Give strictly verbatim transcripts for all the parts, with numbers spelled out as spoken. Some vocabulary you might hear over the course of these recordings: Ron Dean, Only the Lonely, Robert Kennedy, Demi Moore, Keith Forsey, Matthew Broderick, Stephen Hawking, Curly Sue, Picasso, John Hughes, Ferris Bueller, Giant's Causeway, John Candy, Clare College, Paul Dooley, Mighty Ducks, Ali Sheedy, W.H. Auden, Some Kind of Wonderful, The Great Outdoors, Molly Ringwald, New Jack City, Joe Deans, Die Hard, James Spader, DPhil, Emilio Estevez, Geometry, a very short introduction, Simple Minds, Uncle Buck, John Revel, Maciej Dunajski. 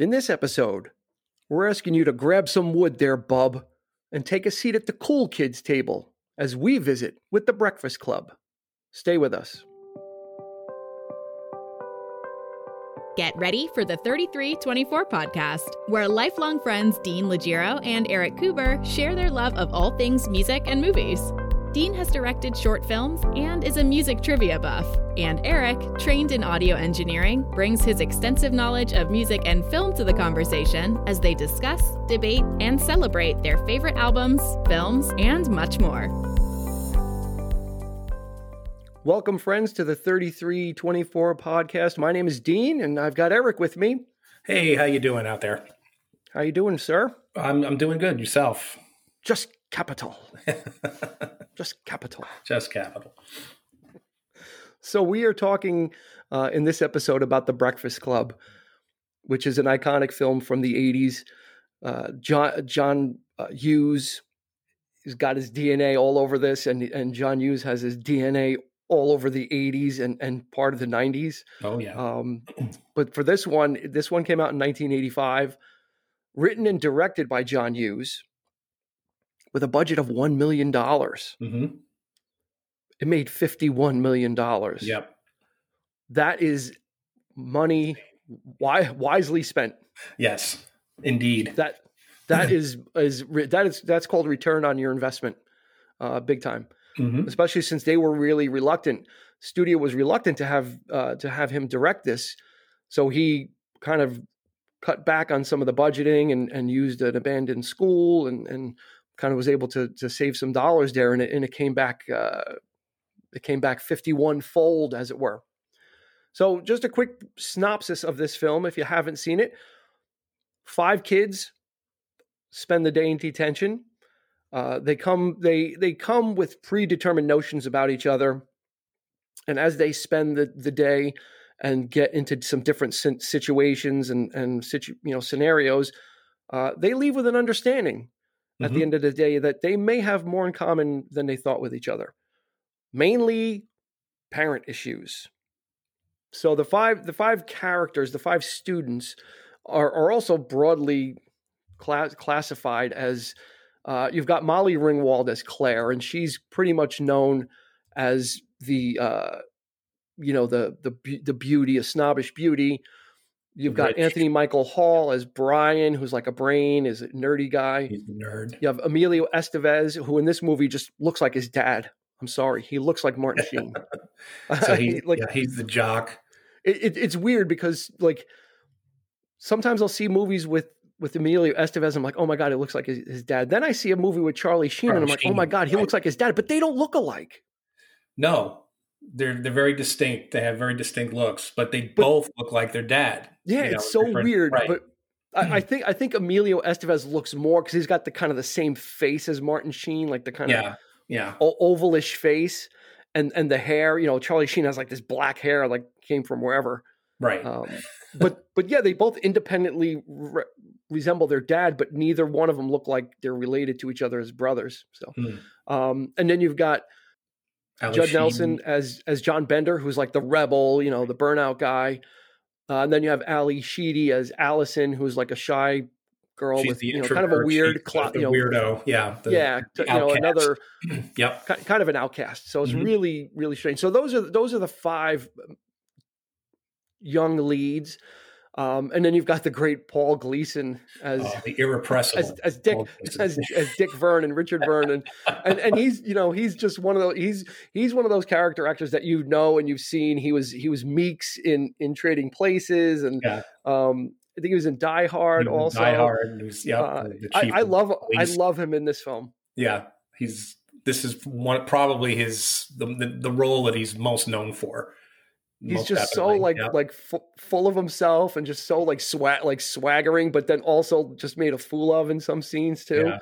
In this episode, we're asking you to grab some wood there, bub, and take a seat at the cool kids table as we visit with The Breakfast Club. Stay with us. Get ready for the thirty-three twenty-four podcast, where lifelong friends Dean Legiro and Eric Kuber share their love of all things music and movies. Dean has directed short films and is a music trivia buff. And Eric, trained in audio engineering, brings his extensive knowledge of music and film to the conversation as they discuss, debate, and celebrate their favorite albums, films, and much more. Welcome, friends, to the thirty-three twenty-four podcast. My name is Dean, and I've got Eric with me. Hey, how you doing out there? How you doing, sir? I'm I'm doing good. Yourself? Just capital. Just capital. Just capital. So we are talking uh, in this episode about The Breakfast Club, which is an iconic film from the eighties. Uh, John John uh, Hughes has got his D N A all over this, and and John Hughes has his D N A all over the eighties and, and part of the nineties. Oh, yeah. Um, but for this one, this one came out in nineteen eighty-five, written and directed by John Hughes, with a budget of one million dollars. Mm-hmm. It made fifty-one million dollars. Yep. That is money wi- wisely spent. Yes, indeed. That That is, is that is that's called return on your investment, uh, big time. Mm-hmm. Especially since they were really reluctant. Studio was reluctant to have uh, to have him direct this, so he kind of cut back on some of the budgeting and, and used an abandoned school and, and kind of was able to to save some dollars there, and it, and it came back uh, it came back fifty-one fold, as it were. So just a quick synopsis of this film, if you haven't seen it: five kids spend the day in detention. Uh, they come they they come with predetermined notions about each other, and as they spend the, the day and get into some different situations and and situ, you know scenarios, uh, they leave with an understanding mm-hmm. at the end of the day that they may have more in common than they thought with each other. Mainly parent issues. So the five the five characters, the five students, are are also broadly class, classified as. Uh, you've got Molly Ringwald as Claire, and she's pretty much known as the, uh, you know, the the the beauty, a snobbish beauty. You've got Rich. Anthony Michael Hall as Brian, who's like a brain, is a nerdy guy. He's a nerd. You have Emilio Estevez, who in this movie just looks like his dad. I'm sorry, he looks like Martin Sheen. So he, like, yeah, he's the jock. It, it, it's weird because like sometimes I'll see movies with. with Emilio Estevez, I'm like, oh my God, it looks like his, his dad. Then I see a movie with Charlie Sheen, Charlie and I'm like, Sheen, oh my God, he right. looks like his dad, but they don't look alike. No, they're they're very distinct. They have very distinct looks, but they but, both look like their dad. Yeah, you know, it's so different. Weird, right. but I, I think I think Emilio Estevez looks more because he's got the kind of the same face as Martin Sheen, like the kind yeah, of yeah. O- ovalish face and and the hair. You know, Charlie Sheen has like this black hair, like came from wherever. Right. Um, but, but yeah, they both independently re- resemble their dad, but neither one of them look like they're related to each other as brothers. So, mm. um, and then you've got Ali Judd Sheedy. Nelson as, as John Bender, who's like the rebel, you know, the burnout guy. Uh, and then you have Ali Sheedy as Allison, who's like a shy girl She's with, you know, kind of a weird, cl- you know, weirdo. Yeah. The, yeah. The you know, another, yep. K- kind of an outcast. So it's mm-hmm. really, really strange. So those are, those are the five young leads, um, and then you've got the great Paul Gleason as oh, the irrepressible as, as Dick as, as Dick Verne and Richard Verne, and, and and he's you know he's just one of those he's he's one of those character actors that you know and you've seen. He was he was Meeks in in Trading Places, and yeah. um, I think he was in Die Hard he was also. Die Hard, he was, yeah. Uh, I, I love I love him in this film. Yeah, he's this is one probably his the the, the role that he's most known for. He's Most just definitely. so like yeah. like f- full of himself and just so like swag like swaggering, but then also just made a fool of in some scenes too. Yeah.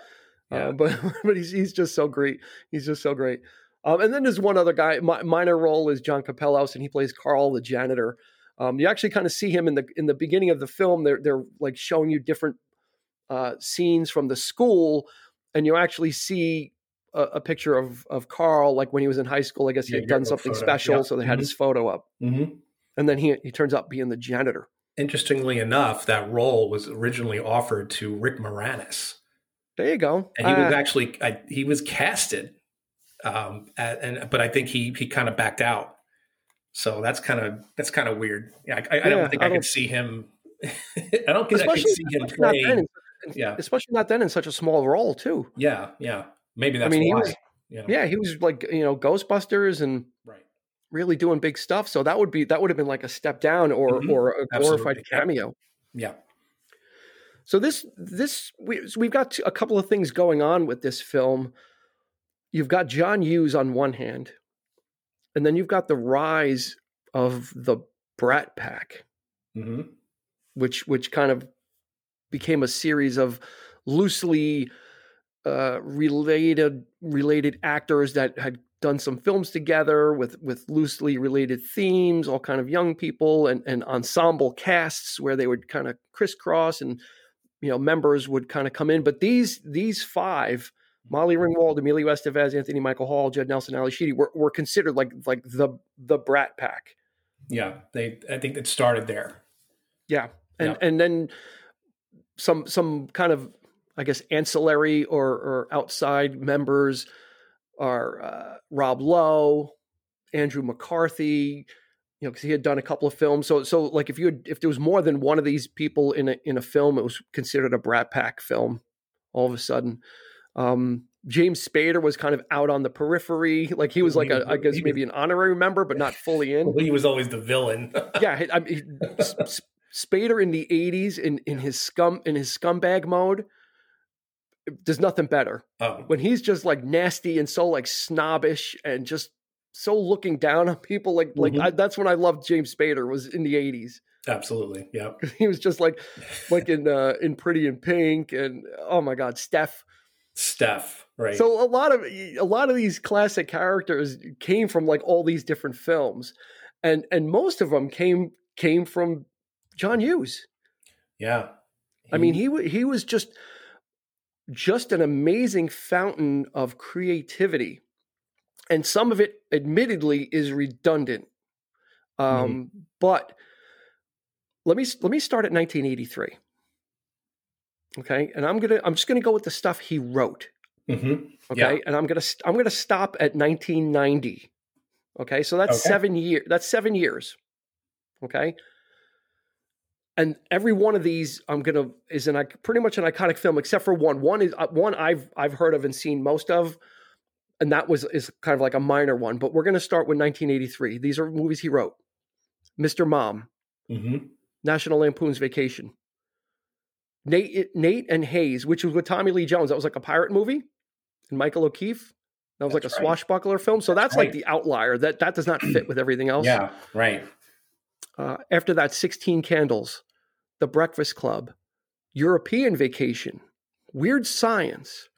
Yeah. Uh, but but he's he's just so great. He's just so great. Um, and then there's one other guy. My minor role is John Capellos, and he plays Carl, the janitor. Um, you actually kind of see him in the in the beginning of the film. They're they're like showing you different uh, scenes from the school, and you actually see A, a picture of of Carl, like when he was in high school. I guess he yeah, had done something photo. special, yep. so they had mm-hmm. his photo up. Mm-hmm. And then he he turns out being the janitor. interestingly enough, that role was originally offered to Rick Moranis. There you go. And he uh, was actually I, he was casted, um, at, and but I think he he kind of backed out. So that's kind of that's kind of weird. Yeah, I, I yeah, don't think I, I don't, could see him. I don't think I could see him playing. Yeah, especially not then in such a small role too. Yeah, yeah. Maybe that's I mean, why. He was, you know? Yeah, he was like you know Ghostbusters and right. really doing big stuff. So that would be that would have been like a step down or mm-hmm. or a glorified Absolutely. cameo. Yeah. So this this we so we've got a couple of things going on with this film. You've got John Hughes on one hand, and then you've got the rise of the Brat Pack, mm-hmm. which which kind of became a series of loosely uh, related related actors that had done some films together with with loosely related themes, all kind of young people and, and ensemble casts where they would kind of crisscross and, you know, members would kind of come in. But these these five, Molly Ringwald, Emilio Estevez, Anthony Michael Hall, Judd Nelson, Ali Sheedy, were, were considered like like the the Brat Pack. Yeah, they I think it started there. Yeah. And yeah. and then some some kind of, I guess, ancillary or, or outside members are uh, Rob Lowe, Andrew McCarthy, you know, because he had done a couple of films. So, so like if you had, if there was more than one of these people in a in a film, it was considered a Brat Pack film. All of a sudden, um, James Spader was kind of out on the periphery, like he was like a, I guess maybe an honorary member, but not fully in. Well, he was always the villain. yeah, I mean, Spader in the eighties in in his scum in his scumbag mode. There's nothing better oh. when he's just like nasty and so like snobbish and just so looking down on people. Like, like mm-hmm. I, that's when I loved James Spader was in the eighties. Absolutely. Yeah. He was just like, like in, uh, in Pretty in Pink and oh my God, Steph, Steph. Right. So a lot of, a lot of these classic characters came from like all these different films and, and most of them came, came from John Hughes. Yeah. He, I mean, he, he was just, just an amazing fountain of creativity. And some of it admittedly is redundant. Um, mm-hmm. But let me, let me start at nineteen eighty-three. Okay. And I'm going to, I'm just going to go with the stuff he wrote. Mm-hmm. Okay. Yeah. And I'm going to, I'm going to stop at nineteen ninety. Okay. So that's okay. seven years, that's seven years. Okay. And every one of these, I'm gonna is an pretty much an iconic film, except for one. One is one I've I've heard of and seen most of, and that was is kind of like a minor one. But we're gonna start with nineteen eighty-three. These are movies he wrote: Mister Mom, mm-hmm. National Lampoon's Vacation, Nate Nate and Hayes, which was with Tommy Lee Jones. That was like a pirate movie, and Michael O'Keefe. That was that's like a right. swashbuckler film. So that's, that's like right. the outlier. That that does not fit with everything else. Yeah, right. Uh, after that, sixteen Candles. The Breakfast Club, European Vacation, Weird Science,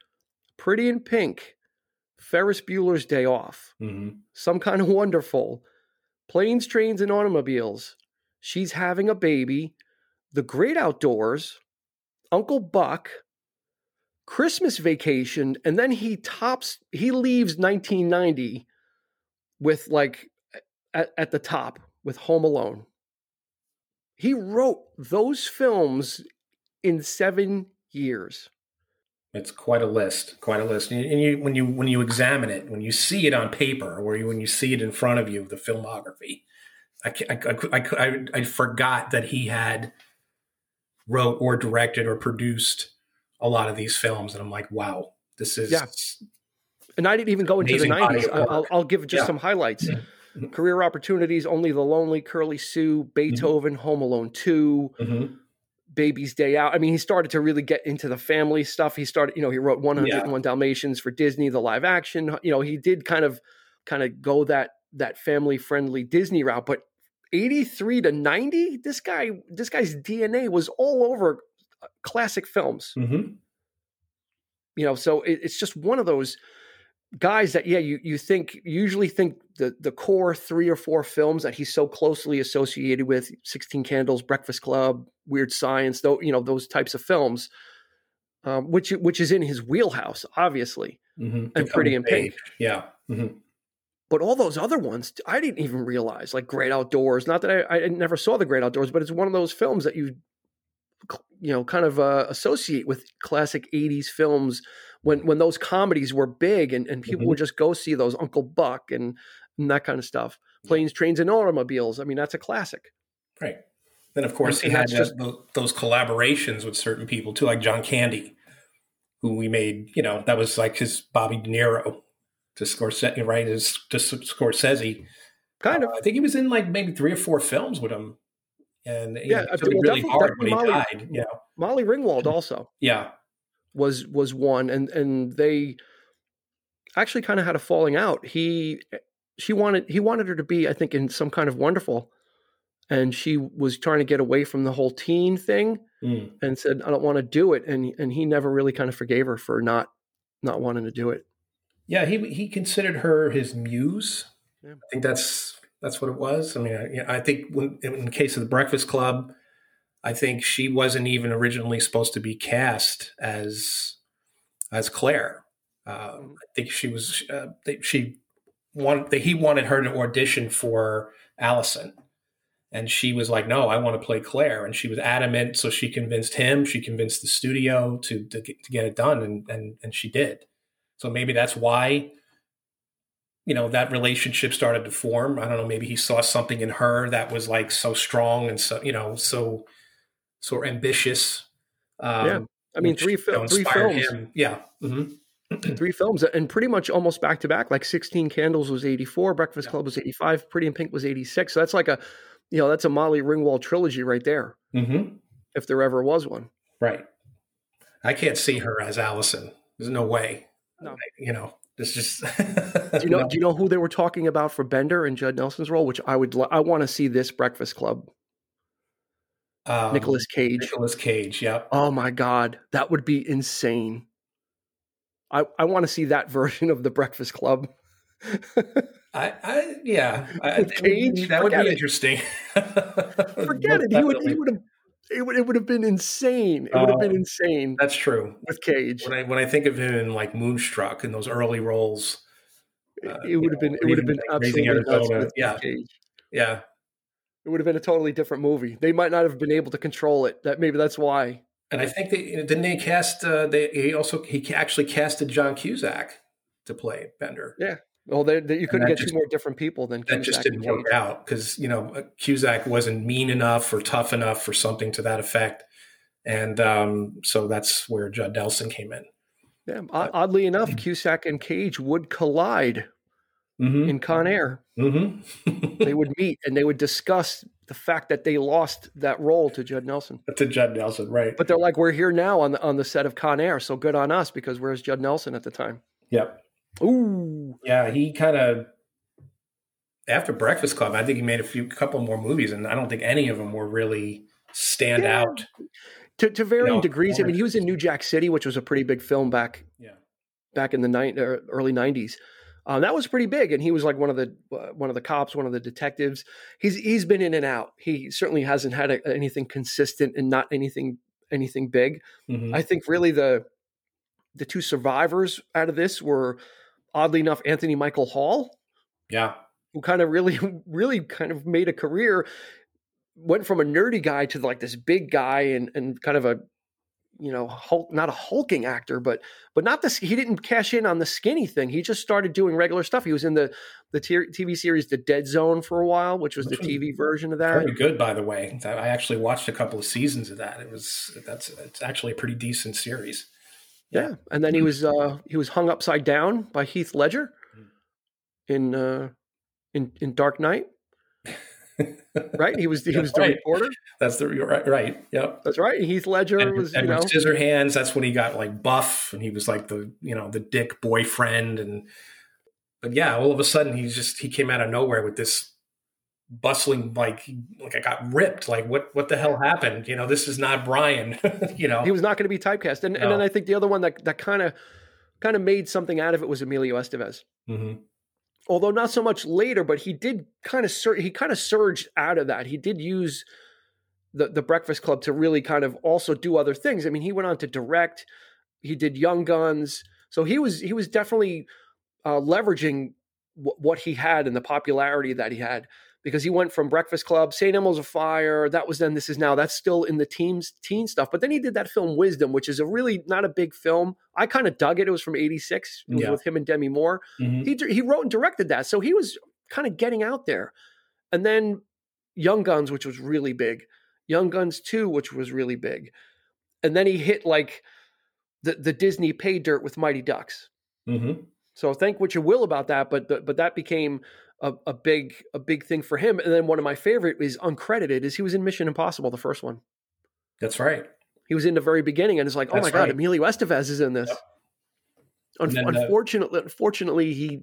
Pretty in Pink, Ferris Bueller's Day Off, mm-hmm. Some Kind of Wonderful, Planes, Trains, and Automobiles, She's Having a Baby, The Great Outdoors, Uncle Buck, Christmas Vacation, and then he tops, he leaves nineteen ninety with like at, at the top with Home Alone. He wrote those films in seven years. It's quite a list, quite a list. And you, when you when you examine it, when you see it on paper, or you, when you see it in front of you, the filmography, I I, I, I I forgot that he had wrote or directed or produced a lot of these films, and I'm like, wow, this is. Yeah. And I didn't even go into the nineties. I'll, I'll give just yeah. some highlights. Yeah. Mm-hmm. Career Opportunities, Only the Lonely, Curly Sue, Beethoven, mm-hmm. Home Alone two, mm-hmm. Baby's Day Out. I mean, he started to really get into the family stuff. He started, you know, he wrote one oh one yeah. Dalmatians for Disney, the live action. You know, he did kind of kind of go that that family friendly Disney route. But eighty-three to ninety, this guy, this guy's D N A was all over classic films. Mm-hmm. You know, so it, it's just one of those guys that, yeah, you, you think usually think the, the core three or four films that he's so closely associated with, sixteen Candles, Breakfast Club, Weird Science, though, you know, those types of films, um, which which is in his wheelhouse, obviously, mm-hmm. and Pretty in Pink. Yeah. Mm-hmm. But all those other ones, I didn't even realize, like Great Outdoors. Not that I, I never saw The Great Outdoors, but it's one of those films that you, you know, kind of uh, associate with classic eighties films when, when those comedies were big and, and people mm-hmm. would just go see those, Uncle Buck and, and that kind of stuff. Planes, Trains, and Automobiles. I mean, that's a classic. Right. Then, of course, and, he and had just, those, those collaborations with certain people, too, like John Candy, who we made, you know, that was like his Bobby De Niro. To Scorsese, right? Is to Scorsese, kind of. Uh, I think he was in like maybe three or four films with him, and yeah, know, it well, really hard when Molly, he died. Yeah, you know? Molly Ringwald also, yeah, was was one, and and they actually kind of had a falling out. He she wanted he wanted her to be, I think, in Some Kind of Wonderful, and she was trying to get away from the whole teen thing, mm. and said, "I don't want to do it," and and he never really kind of forgave her for not not wanting to do it. Yeah, he he considered her his muse. I think that's that's what it was. I mean, I, you know, I think when, in the case of The Breakfast Club, I think she wasn't even originally supposed to be cast as as Claire. Uh, I think she was. Uh, they, she wanted they, he wanted her to audition for Allison, and she was like, "No, I want to play Claire." And she was adamant. So she convinced him. She convinced the studio to to get, to get it done, and and and she did. So maybe that's why, you know, that relationship started to form. I don't know. Maybe he saw something in her that was like so strong and so, you know, so so ambitious. Um, yeah, I mean, three, fil- three films. Him. Yeah, mm-hmm. three films, and pretty much almost back to back. Like sixteen Candles was eighty-four, Breakfast yeah. Club was eighty-five, Pretty in Pink was eighty-six. So that's like a, you know, that's a Molly Ringwald trilogy right there, mm-hmm. if there ever was one. Right. I can't see her as Allison. There's no way. No. You know, it's just. do you know? No. Do you know who they were talking about for Bender and Judd Nelson's role? Which I would, lo- I want to see this Breakfast Club. Um, Nicolas Cage. Nicolas Cage. Yep. Oh my God, that would be insane. I I want to see that version of The Breakfast Club. I, I yeah. I, Cage. That would be it. Interesting. Forget it. He would. He would have. It would it would have been insane. It would have been insane. Uh, that's true. With Cage, when I when I think of him in like Moonstruck and those early roles, uh, it would have been it would have been absolutely nuts. Yeah, Cage. Yeah. It would have been a totally different movie. They might not have been able to control it. That maybe that's why. And I think they didn't they cast. Uh, they he also he actually casted John Cusack to play Bender. Yeah. Well, they, they, you couldn't get just, two more different people than Cusack. That just didn't work out because, you know, Cusack wasn't mean enough or tough enough or something to that effect. And um, so that's where Judd Nelson came in. Yeah, but, oddly enough, Cusack and Cage would collide mm-hmm. in Con Air. Mm-hmm. They would meet and they would discuss the fact that they lost that role to Judd Nelson. To Judd Nelson, right. But they're like, we're here now on the, on the set of Con Air, so good on us because where's Judd Nelson at the time? Yep. Ooh, yeah. He kind of after Breakfast Club, I think he made a few couple more movies, and I don't think any of them were really stand yeah. out to, to varying you know, degrees. Orange. I mean, he was in New Jack City, which was a pretty big film back, yeah, back in the ni- early nineties. Um, that was pretty big, and he was like one of the uh, one of the cops, one of the detectives. He's he's been in and out. He certainly hasn't had a, anything consistent, and not anything anything big. Mm-hmm. I think really the the two survivors out of this were. Oddly enough, Anthony Michael Hall, yeah, who kind of really, really kind of made a career, went from a nerdy guy to like this big guy and and kind of a, you know, Hulk, not a hulking actor, but but not this. He didn't cash in on the skinny thing. He just started doing regular stuff. He was in the the T V series The Dead Zone for a while, which was which the T V version of that. Pretty good, by the way. I actually watched a couple of seasons of that. It was that's it's actually a pretty decent series. Yeah, and then he was uh, he was hung upside down by Heath Ledger in uh, in in Dark Knight, right? He was he was the right. reporter. That's the right, right, yep, that's right. Heath Ledger and, was and you know Scissorhands. That's when he got like buff, and he was like the you know the dick boyfriend, and but yeah, all of a sudden he just he came out of nowhere with this bustling like like I got ripped like what what the hell happened you know this is not Brian you know he was not going to be typecast and, no. and then I think the other one that that kind of kind of made something out of it was Emilio Estevez mm-hmm. although not so much later but he did kind of sur- he kind of surged out of that he did use the the Breakfast Club to really kind of also do other things. I mean he went on to direct, he did Young Guns, so he was he was definitely uh leveraging w- what he had and the popularity that he had, because he went from Breakfast Club, Saint Elmo's of Fire, that was then, This Is Now, that's still in the teens, teen stuff. But then he did that film Wisdom, which is a really not a big film. I kind of dug it. It was from eighty-six. It was yeah. with him and Demi Moore. Mm-hmm. He he wrote and directed that. So he was kind of getting out there. And then Young Guns, which was really big. Young Guns two, which was really big. And then he hit like the, the Disney pay dirt with Mighty Ducks. Mm-hmm. So think what you will about that, but but, but that became a, a big a big thing for him. And then one of my favorite is uncredited is he was in Mission Impossible, the first one. That's right. He was in the very beginning, and it's like, That's oh my right. God, Emilio Estevez is in this. Yep. Un- then, uh, unfortunately, unfortunately, he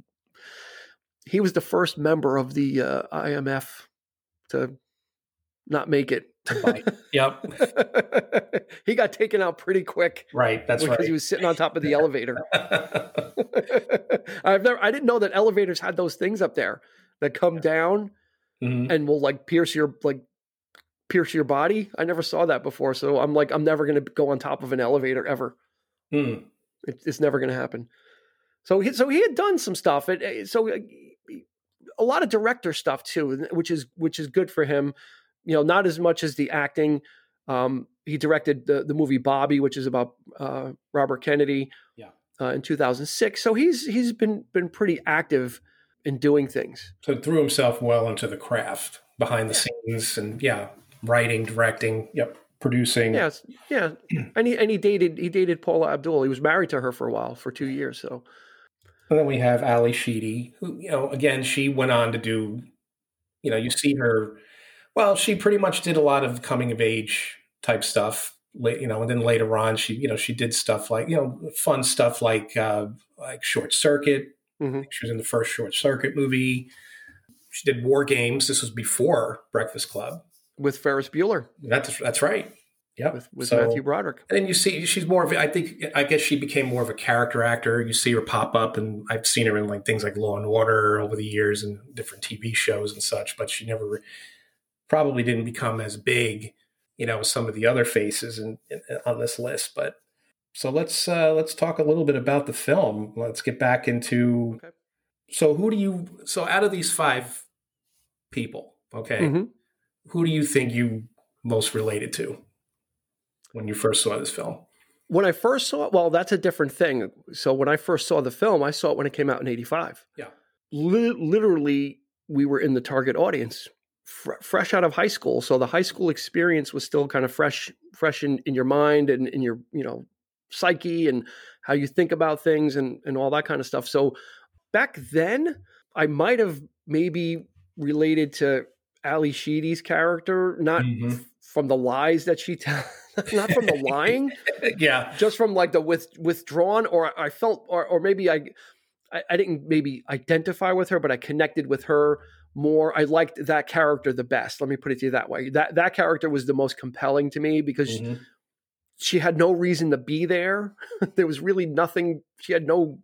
he was the first member of the uh, I M F to not make it. Yep. He got taken out pretty quick. Right. That's because right. Because he was sitting on top of the elevator. I've never, I didn't know that elevators had those things up there that come down mm-hmm. and will like pierce your, like pierce your body. I never saw that before. So I'm like, I'm never going to go on top of an elevator ever. Mm. It, it's never going to happen. So he, so he had done some stuff. It, so a lot of director stuff too, which is, which is good for him. You know, not as much as the acting. Um, he directed the, the movie Bobby, which is about uh, Robert Kennedy, yeah, uh, in two thousand six. So he's he's been been pretty active in doing things. So threw himself well into the craft behind the yeah. scenes, and yeah, writing, directing, yep, producing. Yes, yeah, and he and he dated he dated Paula Abdul. He was married to her for a while, for two years. So, and then we have Ali Sheedy, who you know, again, she went on to do. You know, you see her. Well, she pretty much did a lot of coming of age type stuff, you know, and then later on she, you know, she did stuff like, you know, fun stuff like uh, like Short Circuit. Mm-hmm. She was in the first Short Circuit movie. She did War Games. This was before Breakfast Club. With Ferris Bueller. That's that's right. Yeah. With, with so, Matthew Broderick. And then you see she's more of, I think, I guess she became more of a character actor. You see her pop up, and I've seen her in like things like Law and Order over the years and different T V shows and such, but she never... probably didn't become as big, you know, as some of the other faces in, in, on this list. But so let's uh, let's talk a little bit about the film. Let's get back into. Okay. So who do you? So out of these five people, okay, mm-hmm. who do you think you most related to when you first saw this film? When I first saw it, well, that's a different thing. So when I first saw the film, I saw it when it came out in eighty-five. Yeah, Li- literally, we were in the target audience. Fresh out of high school, so the high school experience was still kind of fresh, fresh in, in your mind and in your you know psyche and how you think about things and and all that kind of stuff. So back then, I might have maybe related to Ali Sheedy's character, not mm-hmm. f- from the lies that she tells, not from the lying, yeah, just from like the with withdrawn, or I felt, or or maybe I, I, I didn't maybe identify with her, but I connected with her. More, I liked that character the best. Let me put it to you that way. That that character was the most compelling to me because mm-hmm. she, she had no reason to be there. There was really nothing. She had no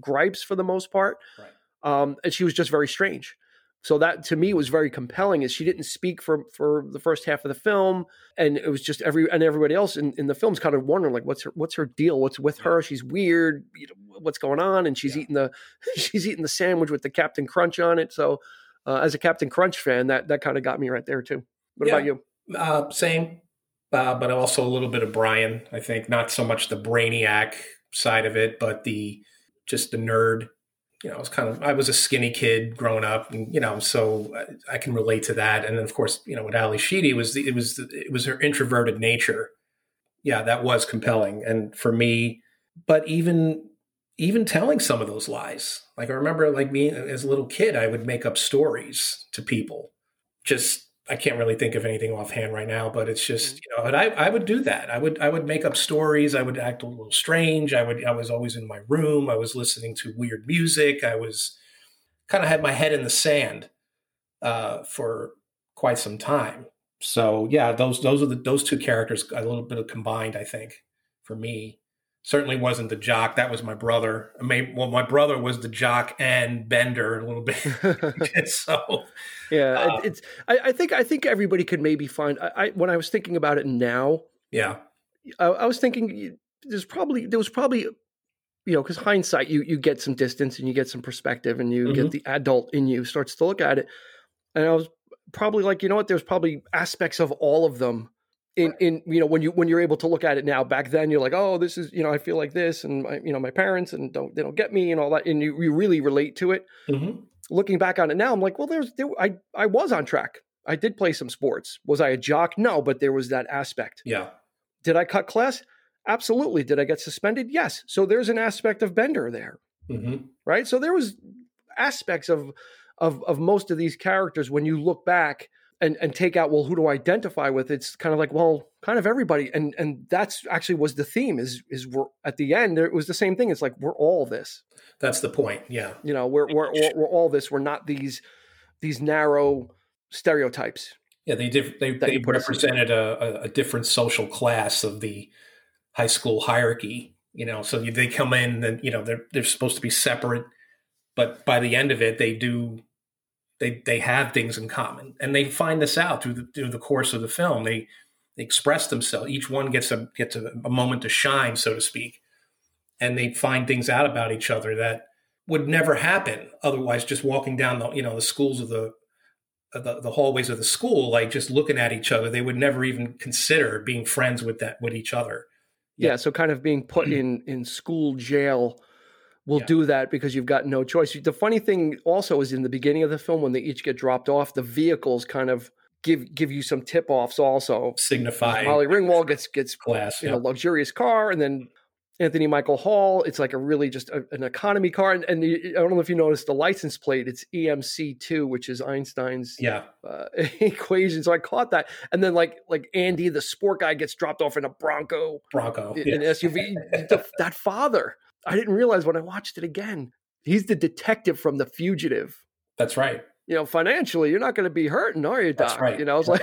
gripes for the most part, right. um, and she was just very strange. So that to me was very compelling. Is she didn't speak for for the first half of the film, and it was just every and everybody else in, in the film's kind of wondering like, what's her what's her deal? What's with her? She's weird. You know, what's going on? And she's yeah. eating the she's eating the sandwich with the Captain Crunch on it. So. Uh, as a Captain Crunch fan, that that kind of got me right there too. What yeah. about you? Uh, same, uh, but also a little bit of Brian. I think not so much the brainiac side of it, but the just the nerd. You know, I was kind of I was a skinny kid growing up, and you know, so I, I can relate to that. And then of course, you know, with Ali Sheedy, it was the, it was the, it was her introverted nature. Yeah, that was compelling, and for me, but even. Even telling some of those lies. Like I remember like me as a little kid, I would make up stories to people. Just, I can't really think of anything offhand right now, but it's just, you know, but I, I would do that. I would, I would make up stories. I would act a little strange. I would, I was always in my room. I was listening to weird music. I was kind of had my head in the sand uh, for quite some time. So yeah, those, those are the, those two characters a little bit of combined, I think for me. Certainly wasn't the jock. That was my brother. I mean, well, my brother was the jock and Bender a little bit. so, yeah, uh, it's. I, I think. I think everybody could maybe find. I, I when I was thinking about it now. Yeah, I, I was thinking there's probably there was probably you know, because hindsight, you you get some distance and you get some perspective and you mm-hmm. get the adult in you starts to look at it. And I was probably like, you know what, there's probably aspects of all of them in, in, you know, when you, when you're able to look at it now. Back then you're like, oh, this is, you know, I feel like this and my, you know, my parents and don't, they don't get me and all that. And you, you really relate to it. Mm-hmm. Looking back on it now, I'm like, well, there's, there, I, I was on track. I did play some sports. Was I a jock? No, but there was that aspect. Yeah. Did I cut class? Absolutely. Did I get suspended? Yes. So there's an aspect of Bender there, mm-hmm. right? So there was aspects of, of, of most of these characters. When you look back and, and take out, well, who do I identify with? It's kind of like, well, kind of everybody. And, and that's actually was the theme is, is we're at the end, it was the same thing. It's like, we're all this. That's the point. Yeah. You know, we're, we're, we're, we're all this. We're not these, these narrow stereotypes. Yeah. They, diff- they, they represented a, a different social class of the high school hierarchy, you know, so they come in and, you know, they're, they're supposed to be separate, but by the end of it, they do, they, they have things in common, and they find this out through the, through the course of the film. They, they express themselves. Each one gets a, gets a, a moment to shine, so to speak. And they find things out about each other that would never happen otherwise, just walking down the, you know, the schools of the, The, the hallways of the school, like just looking at each other. They would never even consider being friends with that, with each other. Yeah. yeah so kind of being put in, in school jail will yeah. do that because you've got no choice. The funny thing also is in the beginning of the film, when they each get dropped off, the vehicles kind of give, give you some tip offs also. Signify. Molly Ringwald gets, gets class, in yeah. a luxurious car. And then Anthony Michael Hall, it's like a really just a, an economy car. And, and the, I don't know if you noticed the license plate, it's E M C two, which is Einstein's yeah. uh, equation. So I caught that. And then like, like Andy, the sport guy, gets dropped off in a Bronco, Bronco, in, yes. an S U V. the, that father, I didn't realize when I watched it again, he's the detective from The Fugitive. That's right. You know, financially, you're not going to be hurting, are you, Doc? That's right. You know, I was like...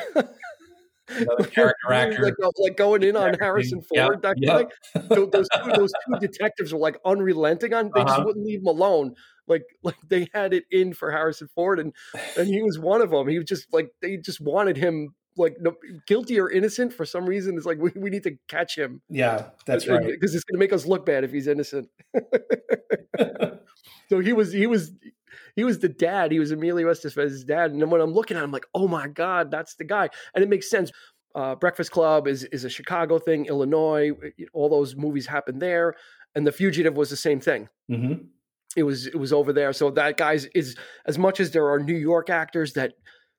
Another character actor. Like, like going in on Harrison Ford. Yeah, that yeah. guy. So those, two, those two detectives were like unrelenting on. They uh-huh. just wouldn't leave him alone. Like like they had it in for Harrison Ford, and and he was one of them. He was just like, they just wanted him, like, no, guilty or innocent, for some reason. It's like, we, we need to catch him. Yeah, that's right. Because it's going to make us look bad if he's innocent. So he was he was. He was the dad. He was Emilio Estevez's dad. And then when I'm looking at him, I'm like, oh my God, that's the guy. And it makes sense. Uh, Breakfast Club is is a Chicago thing, Illinois. All those movies happened there. And The Fugitive was the same thing. Mm-hmm. It was it was over there. So that guy's is, as much as there are New York actors that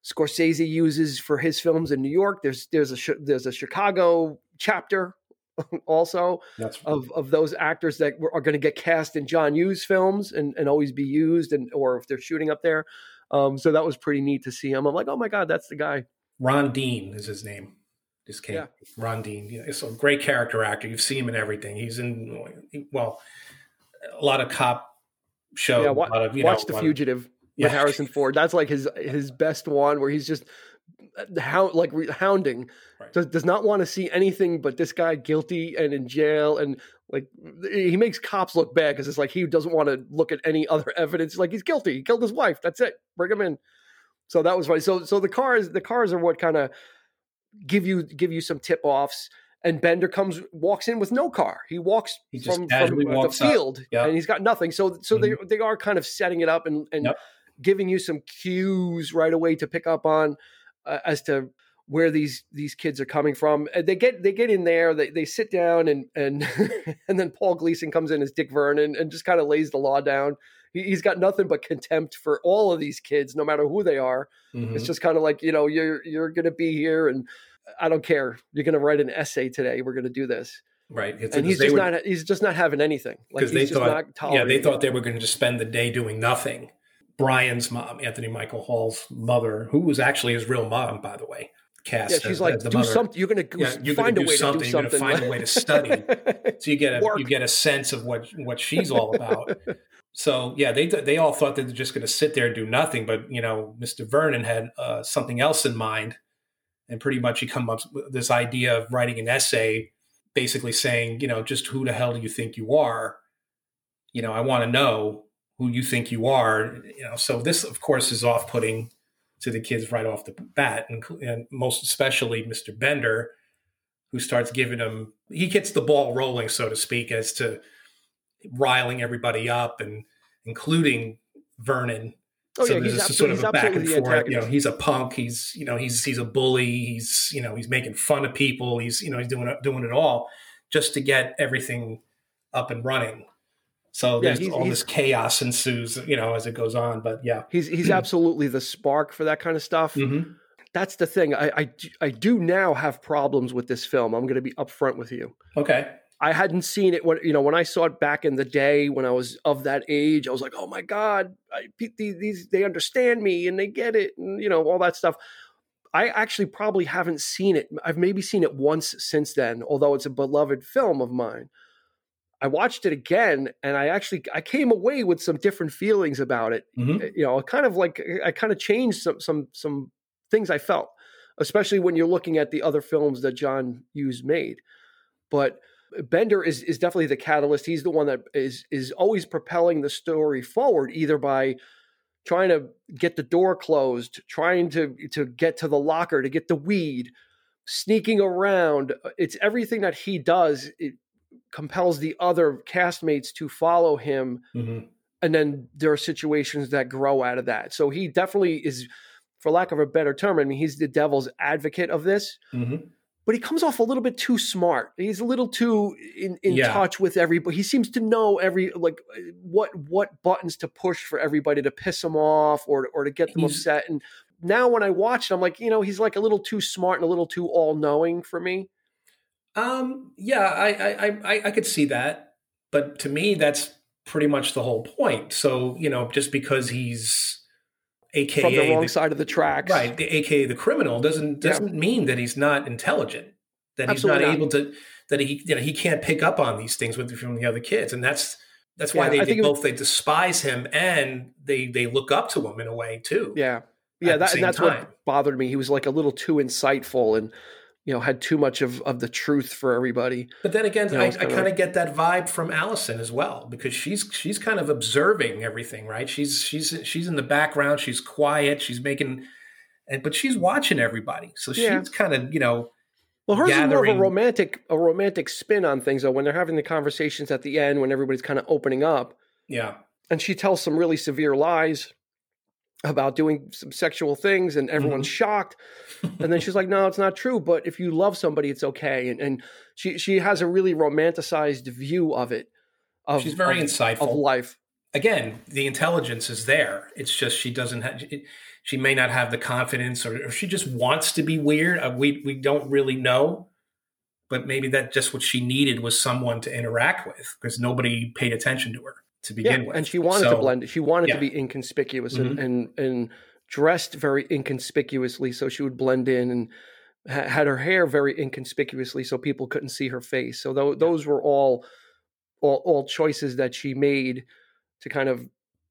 Scorsese uses for his films in New York, there's there's a there's a Chicago chapter also that's of, of those actors that were, are going to get cast in John Hughes films and, and always be used, and or if they're shooting up there. Um, so that was pretty neat to see him. I'm like, oh my God, that's the guy. Ron Dean is his name. Just came. Yeah. Ron Dean. Yeah, it's a great character actor. You've seen him in everything. He's in, well, a lot of cop shows. Yeah, wa- watch know, The Fugitive of, yeah. with Harrison Ford. That's like his, his best one, where he's just... How like hounding right. does, does not want to see anything but this guy guilty and in jail, and like he makes cops look bad because it's like he doesn't want to look at any other evidence. Like, he's guilty, he killed his wife, that's it, bring him in. So that was funny. So so the cars the cars are what kind of give you give you some tip offs. And Bender comes walks in with no car. He walks he just from, from walks the field yep. and he's got nothing. So so mm-hmm. they they are kind of setting it up and and yep. giving you some cues right away to pick up on. Uh, as to where these these kids are coming from. And they get they get in there, they they sit down, and and and then Paul Gleason comes in as Dick Vernon and just kind of lays the law down. He, he's got nothing but contempt for all of these kids, no matter who they are. Mm-hmm. It's just kind of like, you know, you're you're going to be here, and I don't care. You're going to write an essay today. We're going to do this. Right. It's, and he's just, were, not, he's just not having anything. Like, he's they just thought, not tolerating. Yeah, they thought they were going to just spend the day doing nothing. Brian's mom, Anthony Michael Hall's mother, who was actually his real mom, by the way, cast. Yeah, she's as, like, as the do mother. something. You're going yeah, to find a way to do something. You're going to find a way to study. So you get a Work. you get a sense of what, what she's all about. So yeah, they they all thought they were just going to sit there and do nothing. But you know, Mister Vernon had uh, something else in mind, and pretty much he come up with this idea of writing an essay, basically saying, you know, just who the hell do you think you are? You know, I want to know who you think you are, you know. So this, of course, is off-putting to the kids right off the bat, and, and most especially Mister Bender, who starts giving him. He gets the ball rolling, so to speak, as to riling everybody up, and including Vernon. Oh, so yeah, there's this sort of a back and forth. You know, he's a punk. He's, you know, he's he's a bully. He's, you know, he's making fun of people. He's, you know, he's doing doing it all just to get everything up and running. So yeah, there's he's, all he's, this chaos ensues, you know, as it goes on. But yeah, he's he's absolutely the spark for that kind of stuff. Mm-hmm. That's the thing. I, I I do now have problems with this film. I'm going to be upfront with you. Okay. I hadn't seen it when, you know, when I saw it back in the day when I was of that age, I was like, oh my God, I, these, they understand me and they get it. And, you know, all that stuff. I actually probably haven't seen it. I've maybe seen it once since then, although it's a beloved film of mine. I watched it again and I actually, I came away with some different feelings about it. Mm-hmm. You know, kind of like, I kind of changed some, some, some things I felt, especially when you're looking at the other films that John Hughes made. But Bender is is definitely the catalyst. He's the one that is is always propelling the story forward, either by trying to get the door closed, trying to to get to the locker, to get the weed, sneaking around. It's everything that he does. It compels the other castmates to follow him. Mm-hmm. And then there are situations that grow out of that. So he definitely is, for lack of a better term, I mean, he's the devil's advocate of this. Mm-hmm. But he comes off a little bit too smart. He's a little too in, in yeah. touch with everybody. He seems to know every like what what buttons to push for everybody to piss him off or or to get them he's, upset. And now when I watch it, I'm like, you know, he's like a little too smart and a little too all knowing for me. Um, yeah, I, I I I could see that, but to me, that's pretty much the whole point. So you know, just because he's A K A from the wrong the, side of the tracks, right? The A K A the criminal doesn't doesn't yeah. mean that he's not intelligent, that Absolutely he's not, not able to, that he you know he can't pick up on these things with from the other kids, and that's that's why yeah, they, I they both was, they despise him and they they look up to him in a way too. Yeah, yeah, that, and that's time. What bothered me. He was like a little too insightful and you know had too much of, of the truth for everybody. But then again, you know, I, I kind of get that vibe from Allison as well because she's she's kind of observing everything, right? She's she's she's in the background, she's quiet, she's making, and but she's watching everybody, so yeah. she's kind of you know. Well, hers gathering. Is more of a romantic a romantic spin on things though. When they're having the conversations at the end, when everybody's kind of opening up, yeah, and she tells some really severe lies about doing some sexual things and everyone's mm-hmm. shocked. And then she's like, no, it's not true. But if you love somebody, it's okay. And and she, she has a really romanticized view of it. Of, she's very of, insightful. Of life. Again, the intelligence is there. It's just, she doesn't have, she may not have the confidence or, or she just wants to be weird. We, we don't really know, but maybe that just what she needed was someone to interact with because nobody paid attention to her. To begin yeah, with. And she wanted so, to blend it. She wanted yeah. to be inconspicuous mm-hmm. and, and and dressed very inconspicuously so she would blend in and ha- had her hair very inconspicuously so people couldn't see her face. So th- those yeah. were all, all all choices that she made to kind of